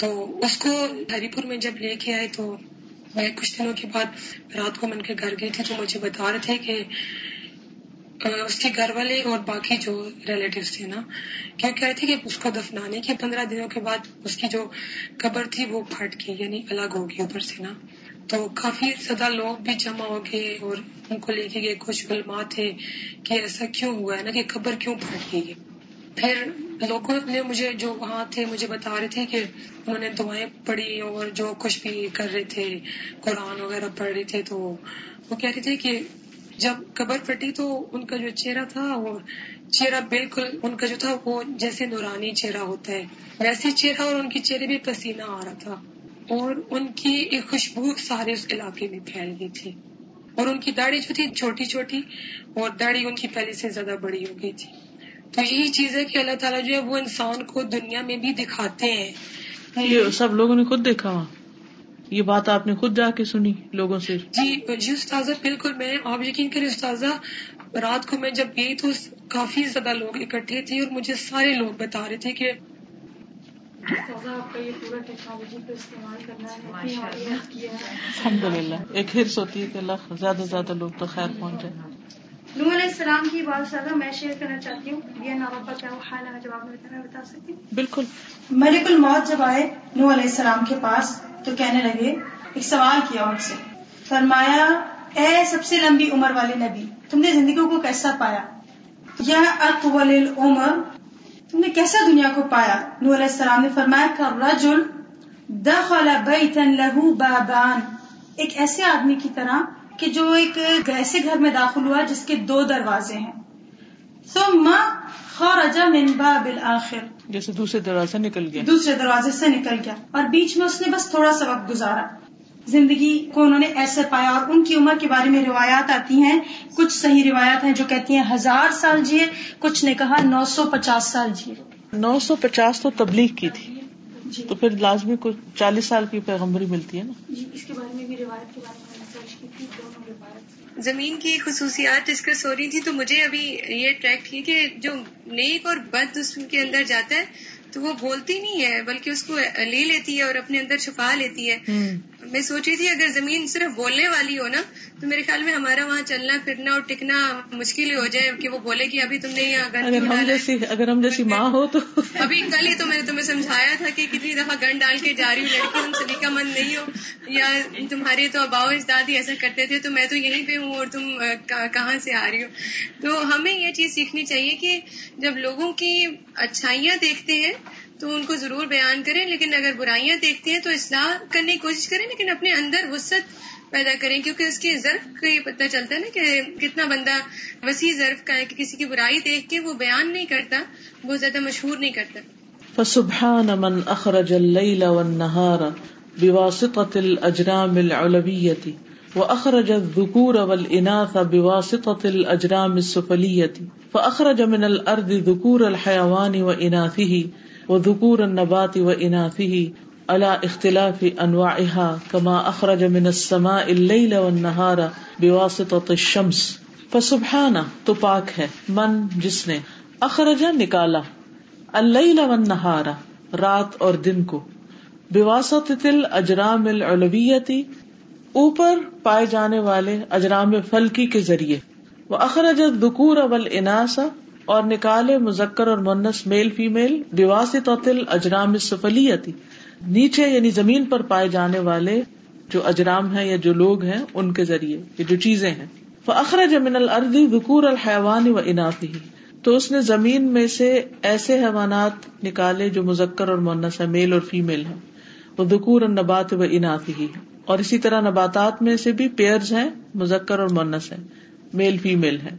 تو اس کو ہری پور میں جب لے کے آئے تو میں کچھ دنوں کے بعد رات کو میں ان کے گھر گئی تھی تو مجھے بتا رہے تھے کہ اس کے گھر والے اور باقی جو ریلیٹیوز تھے نا کیا کہہ رہے تھے کہ اس کو دفنانے کے پندرہ دنوں کے بعد اس کی جو قبر تھی وہ پھٹ گئی, یعنی الگ ہو گئی اوپر سے نا. تو کافی زیادہ لوگ بھی جمع ہو گئے اور ان کو لے کے گئے, کچھ علماء تھے کہ ایسا کیوں ہوا ہے نا کہ قبر کیوں پھٹ گئی. پھر لوگوں نے مجھے جو وہاں تھے مجھے بتا رہے تھے کہ انہوں نے دعائیں پڑھی اور جو کچھ بھی کر رہے تھے قرآن وغیرہ پڑھ رہے تھے. تو وہ کہہ رہے تھے کہ جب قبر پھٹی تو ان کا جو چہرہ تھا اور چہرہ بالکل ان کا جو تھا وہ جیسے نورانی چہرہ ہوتا ہے ویسے چہرہ, اور ان کے چہرے میں پسینہ آ رہا تھا اور ان کی ایک خوشبو سارے اس علاقے میں پھیل گئی تھی. اور ان کی داڑھی جو تھی چھوٹی چھوٹی اور داڑھی ان کی پہلے سے زیادہ بڑی ہو گئی تھی. تو یہی چیز ہے کہ اللہ تعالیٰ جو ہے وہ انسان کو دنیا میں بھی دکھاتے ہیں. یہ سب لوگوں نے خود دیکھا, یہ بات آپ نے خود جا کے سنی لوگوں سے؟ جی جی استاذہ بالکل. میں آپ یقین کریں استاذہ رات کو میں جب گئی تو کافی زیادہ لوگ اکٹھے تھے اور مجھے سارے لوگ بتا رہے تھے کہ آپ کا یہ پورا ٹیکنالوجی کا استعمال کرنا ہے. الحمد للہ ایک حرص ہوتی ہے کہ اللہ زیادہ سے زیادہ لوگ تو خیر پہنچ جائے. نوح علیہ السلام کی بات سادہ میں شیئر کرنا چاہتی ہوں. یہ نامہ کیا حال ہے جواب میں بتانا بتا سکتی ہوں؟ بالکل. ملک الموت جب آئے نوح علیہ السلام کے پاس تو کہنے لگے, ایک سوال کیا ان سے, فرمایا اے سب سے لمبی عمر والے نبی تم نے زندگی کو کیسا پایا, یا اطول العمر تم نے کیسا دنیا کو پایا. نوح علیہ السلام نے فرمایا کہ رجل دخل بیتا له بابان, ایک ایسے آدمی کی طرح کہ جو ایک ایسے گھر میں داخل ہوا جس کے دو دروازے ہیں. ثم خرج من باب الآخر, جیسے دوسرے دروازے نکل گیا, دوسرے دروازے سے نکل گیا, اور بیچ میں اس نے بس تھوڑا سا وقت گزارا. زندگی کو انہوں نے ایسے پایا. اور ان کی عمر کے بارے میں روایات آتی ہیں, کچھ صحیح روایات ہیں جو کہتی ہیں ہزار سال جیے, کچھ نے کہا نو سو پچاس سال جیے. نو سو پچاس تو تبلیغ کی تھی جی, تو پھر لازمی کو چالیس سال کی پیغمبری ملتی ہے نا جی. اس کے بارے میں بھی روایت کے بارے میں ریسرچ کی تھی, دونوں روایت. زمین کی خصوصیات ڈسکس ہو رہی تھی تو مجھے ابھی یہ اٹریکٹ کی کہ جو نیک اور بد اس کے اندر جاتا ہے تو وہ بولتی نہیں ہے بلکہ اس کو لے لیتی ہے اور اپنے اندر چھپا لیتی ہے. میں سوچ رہی تھی اگر زمین صرف بولنے والی ہو نا تو میرے خیال میں ہمارا وہاں چلنا پھرنا اور ٹکنا مشکل ہو جائے کہ وہ بولے کہ ابھی تم نے یہاں اگر ہم جیسی ماں ہو تو ابھی کل ہی تو میں نے تمہیں سمجھایا تھا کہ کتنی دفعہ گن ڈال کے جا رہی ہوں لڑکی, تم سلیقہ مند نہیں ہو, یا تمہارے تو اباؤ اجداد ہی ایسا کرتے تھے تو میں تو یہیں پہ ہوں اور تم کہاں سے آ رہی ہو. تو ہمیں یہ چیز سیکھنی چاہیے کہ جب لوگوں کی اچھائیاں دیکھتے ہیں تو ان کو ضرور بیان کریں, لیکن اگر برائیاں دیکھتے ہیں تو اصلاح کرنے کی کوشش کریں لیکن اپنے اندر وسعت پیدا کریں, کیونکہ اس کی ظرف کا پتہ چلتا ہے نا کہ کتنا بندہ وسیع ظرف کا ہے کہ کسی کی برائی دیکھ کے وہ بیان نہیں کرتا, وہ زیادہ مشہور نہیں کرتا. فسبحان من اخرج اللیل والنهار بواسطة الاجرام العلویة واخرج الذکور والاناث بواسطة الاجرام السفلیة فاخرج من الارض ذکور الحیوان واناثه وذکور النبات واناثه على اختلاف انواعها كما اخرج من السماء الليل والنهار بواسطة الشمس. فسبحانہ تو پاک ہے, من جس نے, اخرج نکالا, الليل والنهار رات اور دن کو, بواسطة الاجرام العلویة اوپر پائے جانے والے اجرام فلکی کے ذریعے, واخرج الذکور والاناث اور نکالے مذکر اور مونس میل فیمیل, بواسطۃ الاجرام السفلیۃ نیچے یعنی زمین پر پائے جانے والے جو اجرام ہیں یا جو لوگ ہیں ان کے ذریعے یہ جو چیزیں ہیں. فاخرج من الارض ذکور الحیوان واناثہ تو اس نے زمین میں سے ایسے حیوانات نکالے جو مذکر اور مونس ہیں, میل اور فیمیل ہیں, وہ ذکور النبات واناثہ اور اسی طرح نباتات میں سے بھی پیئرز ہیں, مذکر اور مونس ہیں, میل فیمیل ہیں,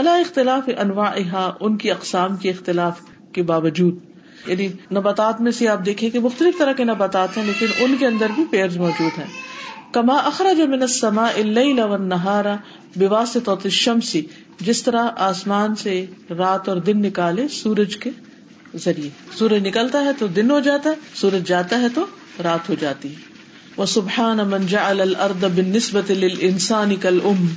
اللہ اختلاف انواعہا ان کی اقسام کے اختلاف کے باوجود. یعنی نباتات میں سے آپ دیکھیں کہ مختلف طرح کے نباتات ہیں لیکن ان کے اندر بھی پیئرز موجود ہیں. کما اخرج من السماء اللیل والنهار بواسطۃ الشمس جس طرح آسمان سے رات اور دن نکالے سورج کے ذریعے, سورج نکلتا ہے تو دن ہو جاتا ہے, سورج جاتا ہے تو رات ہو جاتی ہے. وسبحان من جعل الارض بالنسبة للانسان كالام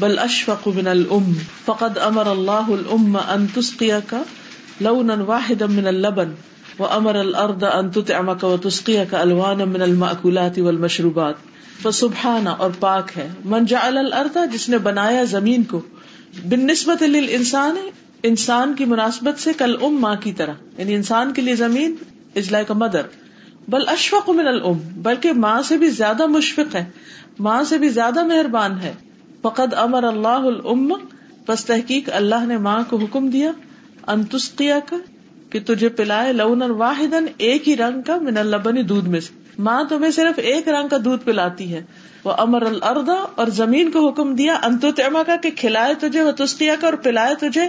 بل اشفق من الام فقد امر الله الام ان تسقيك لونا واحدا من اللبن وامر الارض ان تطعمك وتسقيك الوانا من الماكولات والمشروبات. فسبحان اور پاک ہے من جعل الارض جس نے بنایا زمین کو, بالنسبة للانسان انسان کی مناسبت سے, كالام ماں کی طرح, یعنی انسان کے لیے زمین is like a mother, بل اشفق من الام بلکہ ماں سے بھی زیادہ مشفق ہے, ماں سے بھی زیادہ مہربان ہے. فقد امر اللہ الام پس تحقیق اللہ نے ماں کو حکم دیا, ان تسقیک کہ تجھے پلائے, لونا واحدا ایک ہی رنگ کا, من اللبن دودھ میں سے, ماں تمہیں صرف ایک رنگ کا دودھ پلاتی ہے. وامر الارض اور زمین کو حکم دیا, ان تطعمک کہ کھلائے تجھے, و تسقیک اور پلائے تجھے,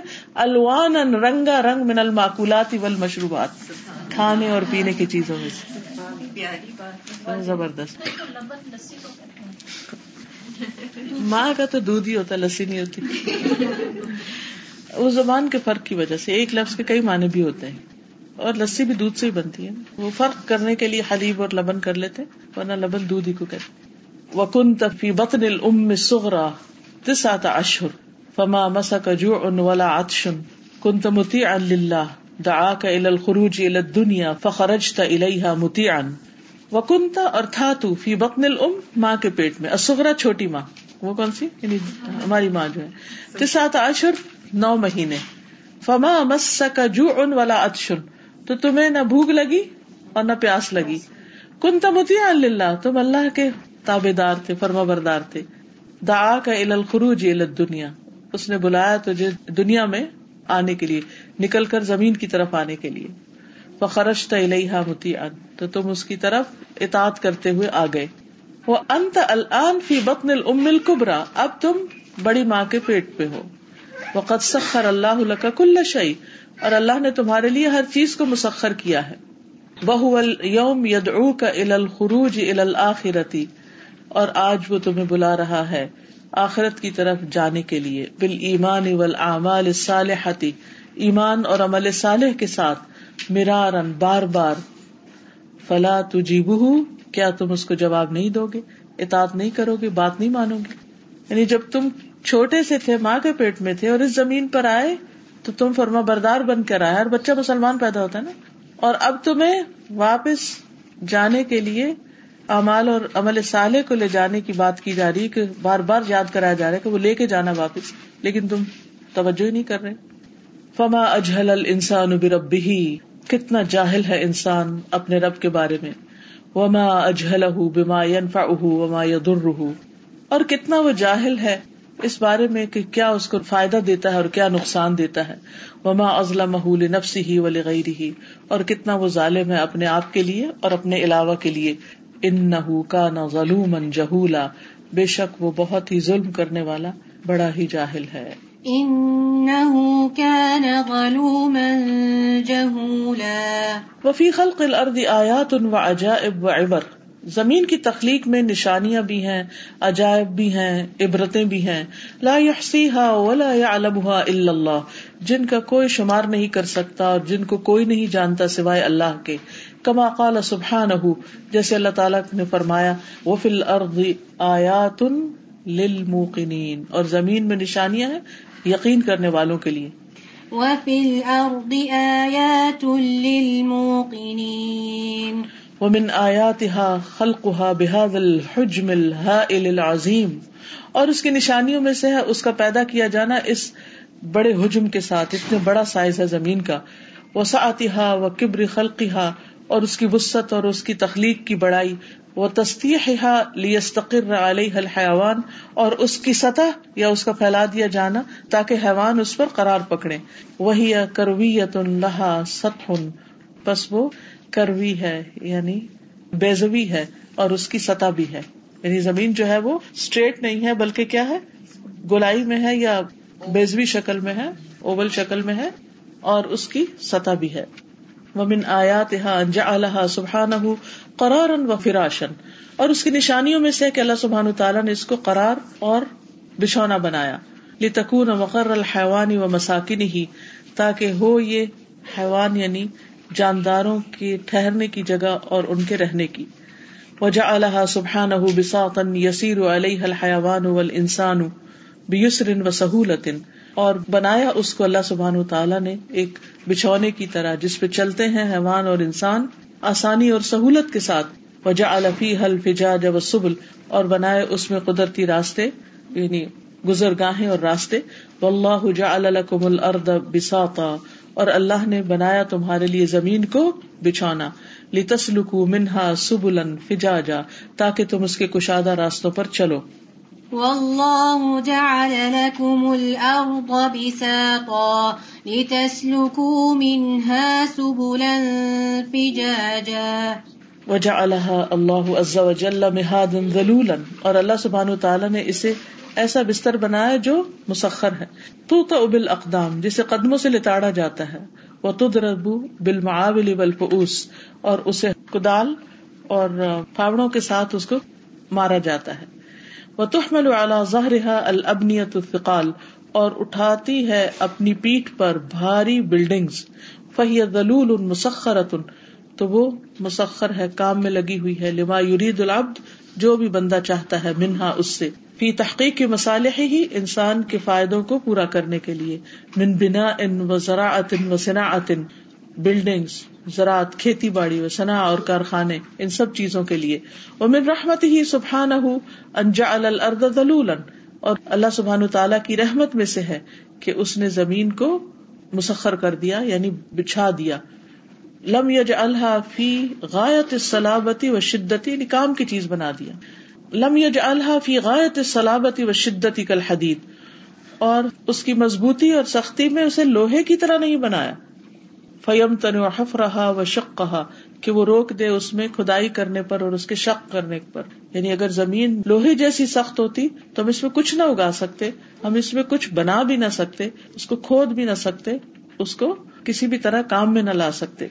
الوانا رنگا رنگ, من الماکولات والمشروبات کھانے اور پینے کی چیزوں میں سے. زبردست. ماں کا تو دودھ ہی ہوتا, لسی نہیں ہوتی. وہ زبان کے فرق کی وجہ سے ایک لفظ کے کئی معنی بھی ہوتے ہیں, اور لسی بھی دودھ سے ہی بنتی ہے, وہ فرق کرنے کے لیے حلیب اور لبن کر لیتے ورنہ لبن دودھ ہی کو کہتے. وَكُنْتَ فِي بَطْنِ الْأُمِّ الصُّغْرَى تِسْعَةَ أَشْهُرٍ فَمَا مَسَكَ جُوعٌ وَلَا عَطْشٌ كُنْتَ مُطِيعًا لِلَّهِ دعاک الی الخروج الی الدنیا فخرجت الیہا مطیعا. وکنت اور تھا تو, فی بطن الام ماں کے پیٹ میں, الصغرا چھوٹی ماں, وہ کون سی, یعنی ہماری ماں جو ہے, تسعۃ اشہر نو مہینے, فما مسک جوع ولا عطش تو تمہیں نہ بھوک لگی اور نہ پیاس لگی, کنت مطیعا للہ تم اللہ کے تابع دار تھے, فرما بردار تھے. دعاک الی الخروج الی الدنیا اس نے بلایا تجھے دنیا میں آنے کے لیے, نکل کر زمین کی طرف آنے کے لیے, فخرجت الیہا مطیعا تو تم اس کی طرف اطاعت کرتے ہوئے آ گئے. وَأَنْتَ الْآنَ فِي بَطْنِ الْأُمِّ الْكُبْرَى، اب تم بڑی ماں کے پیٹ پہ ہو. وَقَدْ سَخَّرَ اللَّهُ لَكَ كُلَّ شَيْءٍ، اور اللہ نے تمہارے لیے ہر چیز کو مسخر کیا ہے. وَهُوَ الْيَوْمُ يَدْعُوكَ إِلَى الْخُرُوجِ إِلَى الْآخِرَةِ، اور آج وہ تمہیں بلا رہا ہے آخرت کی طرف جانے کے لیے. بِالْإِيمَانِ وَالْأَعْمَالِ الصَّالِحَةِ، ایمان اور عمل صالح کے ساتھ، مِرَارًا، بار بار. فَلَا تُجِيبُهُ، کیا تم اس کو جواب نہیں دو گے، اطاعت نہیں کرو گے، بات نہیں مانو گے؟ یعنی جب تم چھوٹے سے تھے، ماں کے پیٹ میں تھے اور اس زمین پر آئے تو تم فرما بردار بن کر آئے. ہر بچہ مسلمان پیدا ہوتا ہے نا، اور اب تمہیں واپس جانے کے لیے اعمال اور عمل صالح کو لے جانے کی بات کی جا رہی ہے، کہ بار بار یاد کرایا جا رہا ہے کہ وہ لے کے جانا واپس، لیکن تم توجہ ہی نہیں کر رہے. فما اجہل الانسان بربہ، کتنا جاہل ہے انسان اپنے رب کے بارے میں. وما اجہلہ بما ینفعہ وما یضرہ، اور کتنا وہ جاہل ہے اس بارے میں کہ کیا اس کو فائدہ دیتا ہے اور کیا نقصان دیتا ہے. وما اظلمہ لنفسہ ولغیرہ، اور کتنا وہ ظالم ہے اپنے آپ کے لیے اور اپنے علاوہ کے لیے. انہ کان ظلوما جہولا، بے شک وہ بہت ہی ظلم کرنے والا بڑا ہی جاہل ہے. انہو کان ظلوما جہولا. وفی خلق الارض آیات وعجائب وعبر، زمین کی تخلیق میں نشانیاں بھی ہیں، عجائب بھی ہیں، عبرتیں بھی ہیں. لا یحصیها ولا یعلمها الا اللہ، جن کا کوئی شمار نہیں کر سکتا اور جن کو کوئی نہیں جانتا سوائے اللہ کے. کما قال سبحانہ، جیسے اللہ تعالیٰ نے فرمایا، وفی الارض آیات للموقنین، اور زمین میں نشانیاں ہیں یقین کرنے والوں کے لیے. وَفِي الْأَرْضِ آيَاتٌ لِلْمُوقِنِينَ. وَمِنْ آيَاتِهَا خَلْقُهَا بِهَذَا الْحُجْمِ الْهَائِلِ الْعَظِيمِ، اور اس کی نشانیوں میں سے ہے اس کا پیدا کیا جانا اس بڑے حجم کے ساتھ، اتنے بڑا سائز ہے زمین کا. وَسَعَتِهَا وَكِبْرِ خَلْقِهَا، اور اس کی وسعت اور اس کی تخلیق کی بڑائی. وَتَسْطِيحِهَا لِيَسْتَقِرَّ عَلَيْهَا الْحَيَوَانِ، اور اس کی سطح یا اس کا پھیلا دیا جانا تاکہ حیوان اس پر قرار پکڑے. وَهِيَ كَرْوِيَّةٌ لَهَا سَطْحٌ، پس وہ کروی ہے یعنی بیضوی ہے اور اس کی سطح بھی ہے، یعنی زمین جو ہے وہ اسٹریٹ نہیں ہے بلکہ کیا ہے، گولائی میں ہے یا بیضوی شکل میں ہے، اوول شکل میں ہے، اور اس کی سطح بھی ہے. وَمِنْ آیَاتِهَا أَنْ جَعَلَهَا سُبْحَانَهُ قَرَارًا وَفِرَاشًا، اور اس کی نشانیوں میں سے کہ اللہ سبحانہ وتعالیٰ نے اس کو قرار اور بچھونا بنایا. لِتَكُونَ مَقَرَّ الْحَيْوَانِ وَمَسَاكِنِهِ، تاکہ ہو یہ حیوان یعنی جانداروں کے ٹھہرنے کی جگہ اور ان کے رہنے کی. وَجَعَلَهَا سُبْحَانَهُ بِسَاطًا يَسِيرُ عَلَيْهَا الْحَيَوَانُ وَالْإِنسَانُ بِيُسْرٍ وَسَهُولَةٍ، اور بنایا اس کو اللہ سبحانہ وتعالیٰ نے ایک بچھونے کی طرح جس پہ چلتے ہیں حیوان اور انسان آسانی اور سہولت کے ساتھ. وجعل فیہا الفجاج والسبل، اور بنائے اس میں قدرتی راستے یعنی گزرگاہیں اور راستے. واللہ جعل لکم الارض بساطا، اور اللہ نے بنایا تمہارے لیے زمین کو بچھونا. لتسلکوا منہا سبلا فجاجا، تاکہ تم اس کے کشادہ راستوں پر چلو. واللہ جعل لکم الارض بساطا لتسلکوا منہا سبلا فجاجا. وجعلها اللہ عز وجل مہادا ذلولا، اور اللہ سبحانہ وتعالی نے اسے ایسا بستر بنایا جو مسخر ہے. توطأ بالاقدام، جسے قدموں سے لتاڑا جاتا ہے. وتضرب بالمعابل والفؤوس، اور اسے کدال اور پھاوڑوں کے ساتھ اس کو مارا جاتا ہے. وتحمل على ظهرها الابنية الثقال، اور اٹھاتی ہے اپنی پیٹھ پر بھاری بلڈنگز. فهي ذلول مسخرة، تو وہ مسخر ہے، کام میں لگی ہوئی ہے. لما يريد العبد، جو بھی بندہ چاہتا ہے، منها، اس سے، فی تحقیق مصالحه، انسان کے فائدوں کو پورا کرنے کے لیے. من بناء وزراعة وصناعة، بلڈنگز، زراعت، کھیتی باڑی، و صناعت اور کارخانے، ان سب چیزوں کے لیے. ومن رحمته سبحانه ان جعل الارض ذلولا، اور اللہ سبحانہ تعالیٰ کی رحمت میں سے ہے کہ اس نے زمین کو مسخر کر دیا یعنی بچھا دیا. لم یجعلها فی غایت الصلابت و شدتی، نکام کی چیز بنا دیا. لم یجعلها فی غایت الصلابت و شدتی کالحدید، اور اس کی مضبوطی اور سختی میں اسے لوہے کی طرح نہیں بنایا. فَيَمْتَنِعُ حَفْرَهَا وَشَقَّهَا، کہ وہ روک دے اس میں کھدائی کرنے پر اور اس کے شق کرنے پر. یعنی اگر زمین لوہے جیسی سخت ہوتی تو ہم اس میں کچھ نہ اگا سکتے، ہم اس میں کچھ بنا بھی نہ سکتے، اس کو کھود بھی نہ سکتے، اس کو کسی بھی طرح کام میں نہ لا سکتے.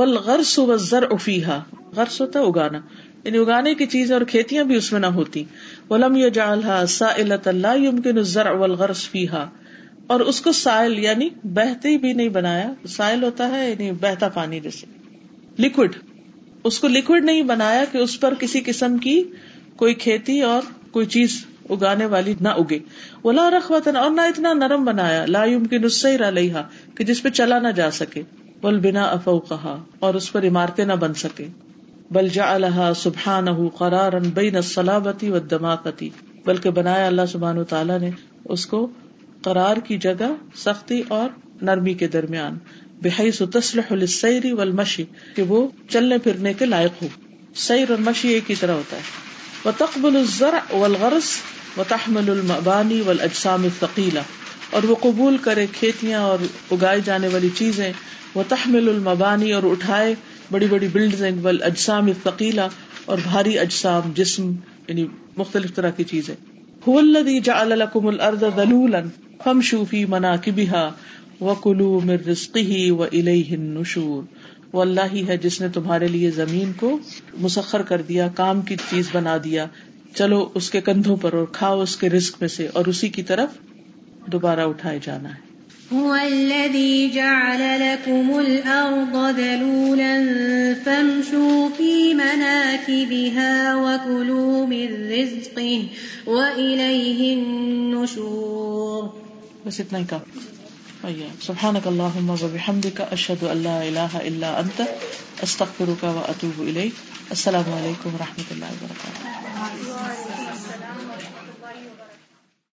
والغرس والزرع فیہا، غرس ہوتا اگانا، یعنی اگانے کی چیزیں اور کھیتیاں بھی اس میں نہ ہوتی. ولم یجعلھا سائلۃ لا یمکن الزرع والغرس فیہا، اور اس کو سائل یعنی بہتے بھی نہیں بنایا. سائل ہوتا ہے یعنی بہتا پانی جیسے لیکوڈ، اس کو لیکوڈ نہیں بنایا کہ اس پر کسی قسم کی کوئی کھیتی اور کوئی چیز اگانے والی نہ اگے. ولا رخوۃ، اور نہ اتنا نرم بنایا، لا یمکن السیر علیہا، کہ جس پہ چلا نہ جا سکے. والبناء فوقہا، اور اس پر عمارتیں نہ بن سکے. بل جعلہا سبحانہ قرارا بین الصلابۃ والدماقۃ، بلکہ بنایا اللہ سبحانہ تعالیٰ نے اس کو قرار کی جگہ، سختی اور نرمی کے درمیان. بحیث تصلح للسیر والمشی، کہ وہ چلنے پھرنے کے لائق ہو. سیر اور مشی ایک ہی طرح ہوتا ہے. وتقبل الزرع والغرس وتحمل المبانی والاجسام الثقیلہ، اور وہ قبول کرے کھیتیاں اور اگائی جانے والی چیزیں، وتحمل المبانی، اور اٹھائے بڑی بڑی بلڈنگ، والاجسام الثقیلہ، اور بھاری اجسام جسم، یعنی مختلف طرح کی چیزیں. هو الذی جعل لکم الارض ذلولا فامشوا فی مناکبها وکلوا من رزقہ والیہ النشور. وہ اللہ ہی ہے جس نے تمہارے لیے زمین کو مسخر کر دیا، کام کی چیز بنا دیا، چلو اس کے کندھوں پر اور کھاؤ اس کے رزق میں سے، اور اسی کی طرف دوبارہ اٹھائے جانا ہے. هو الذی جعل لکم الارض ذلولا فامشوا فی مناکبها وکلوا من رزقہ وإلیہ النشور. بس اتنا ہی کافی. سبحانک اللہم وبحمدک، اشہد ان لا الہ الا انت، استغفرک واتوب الیک. السلام علیکم و رحمۃ اللہ وبرکاتہ.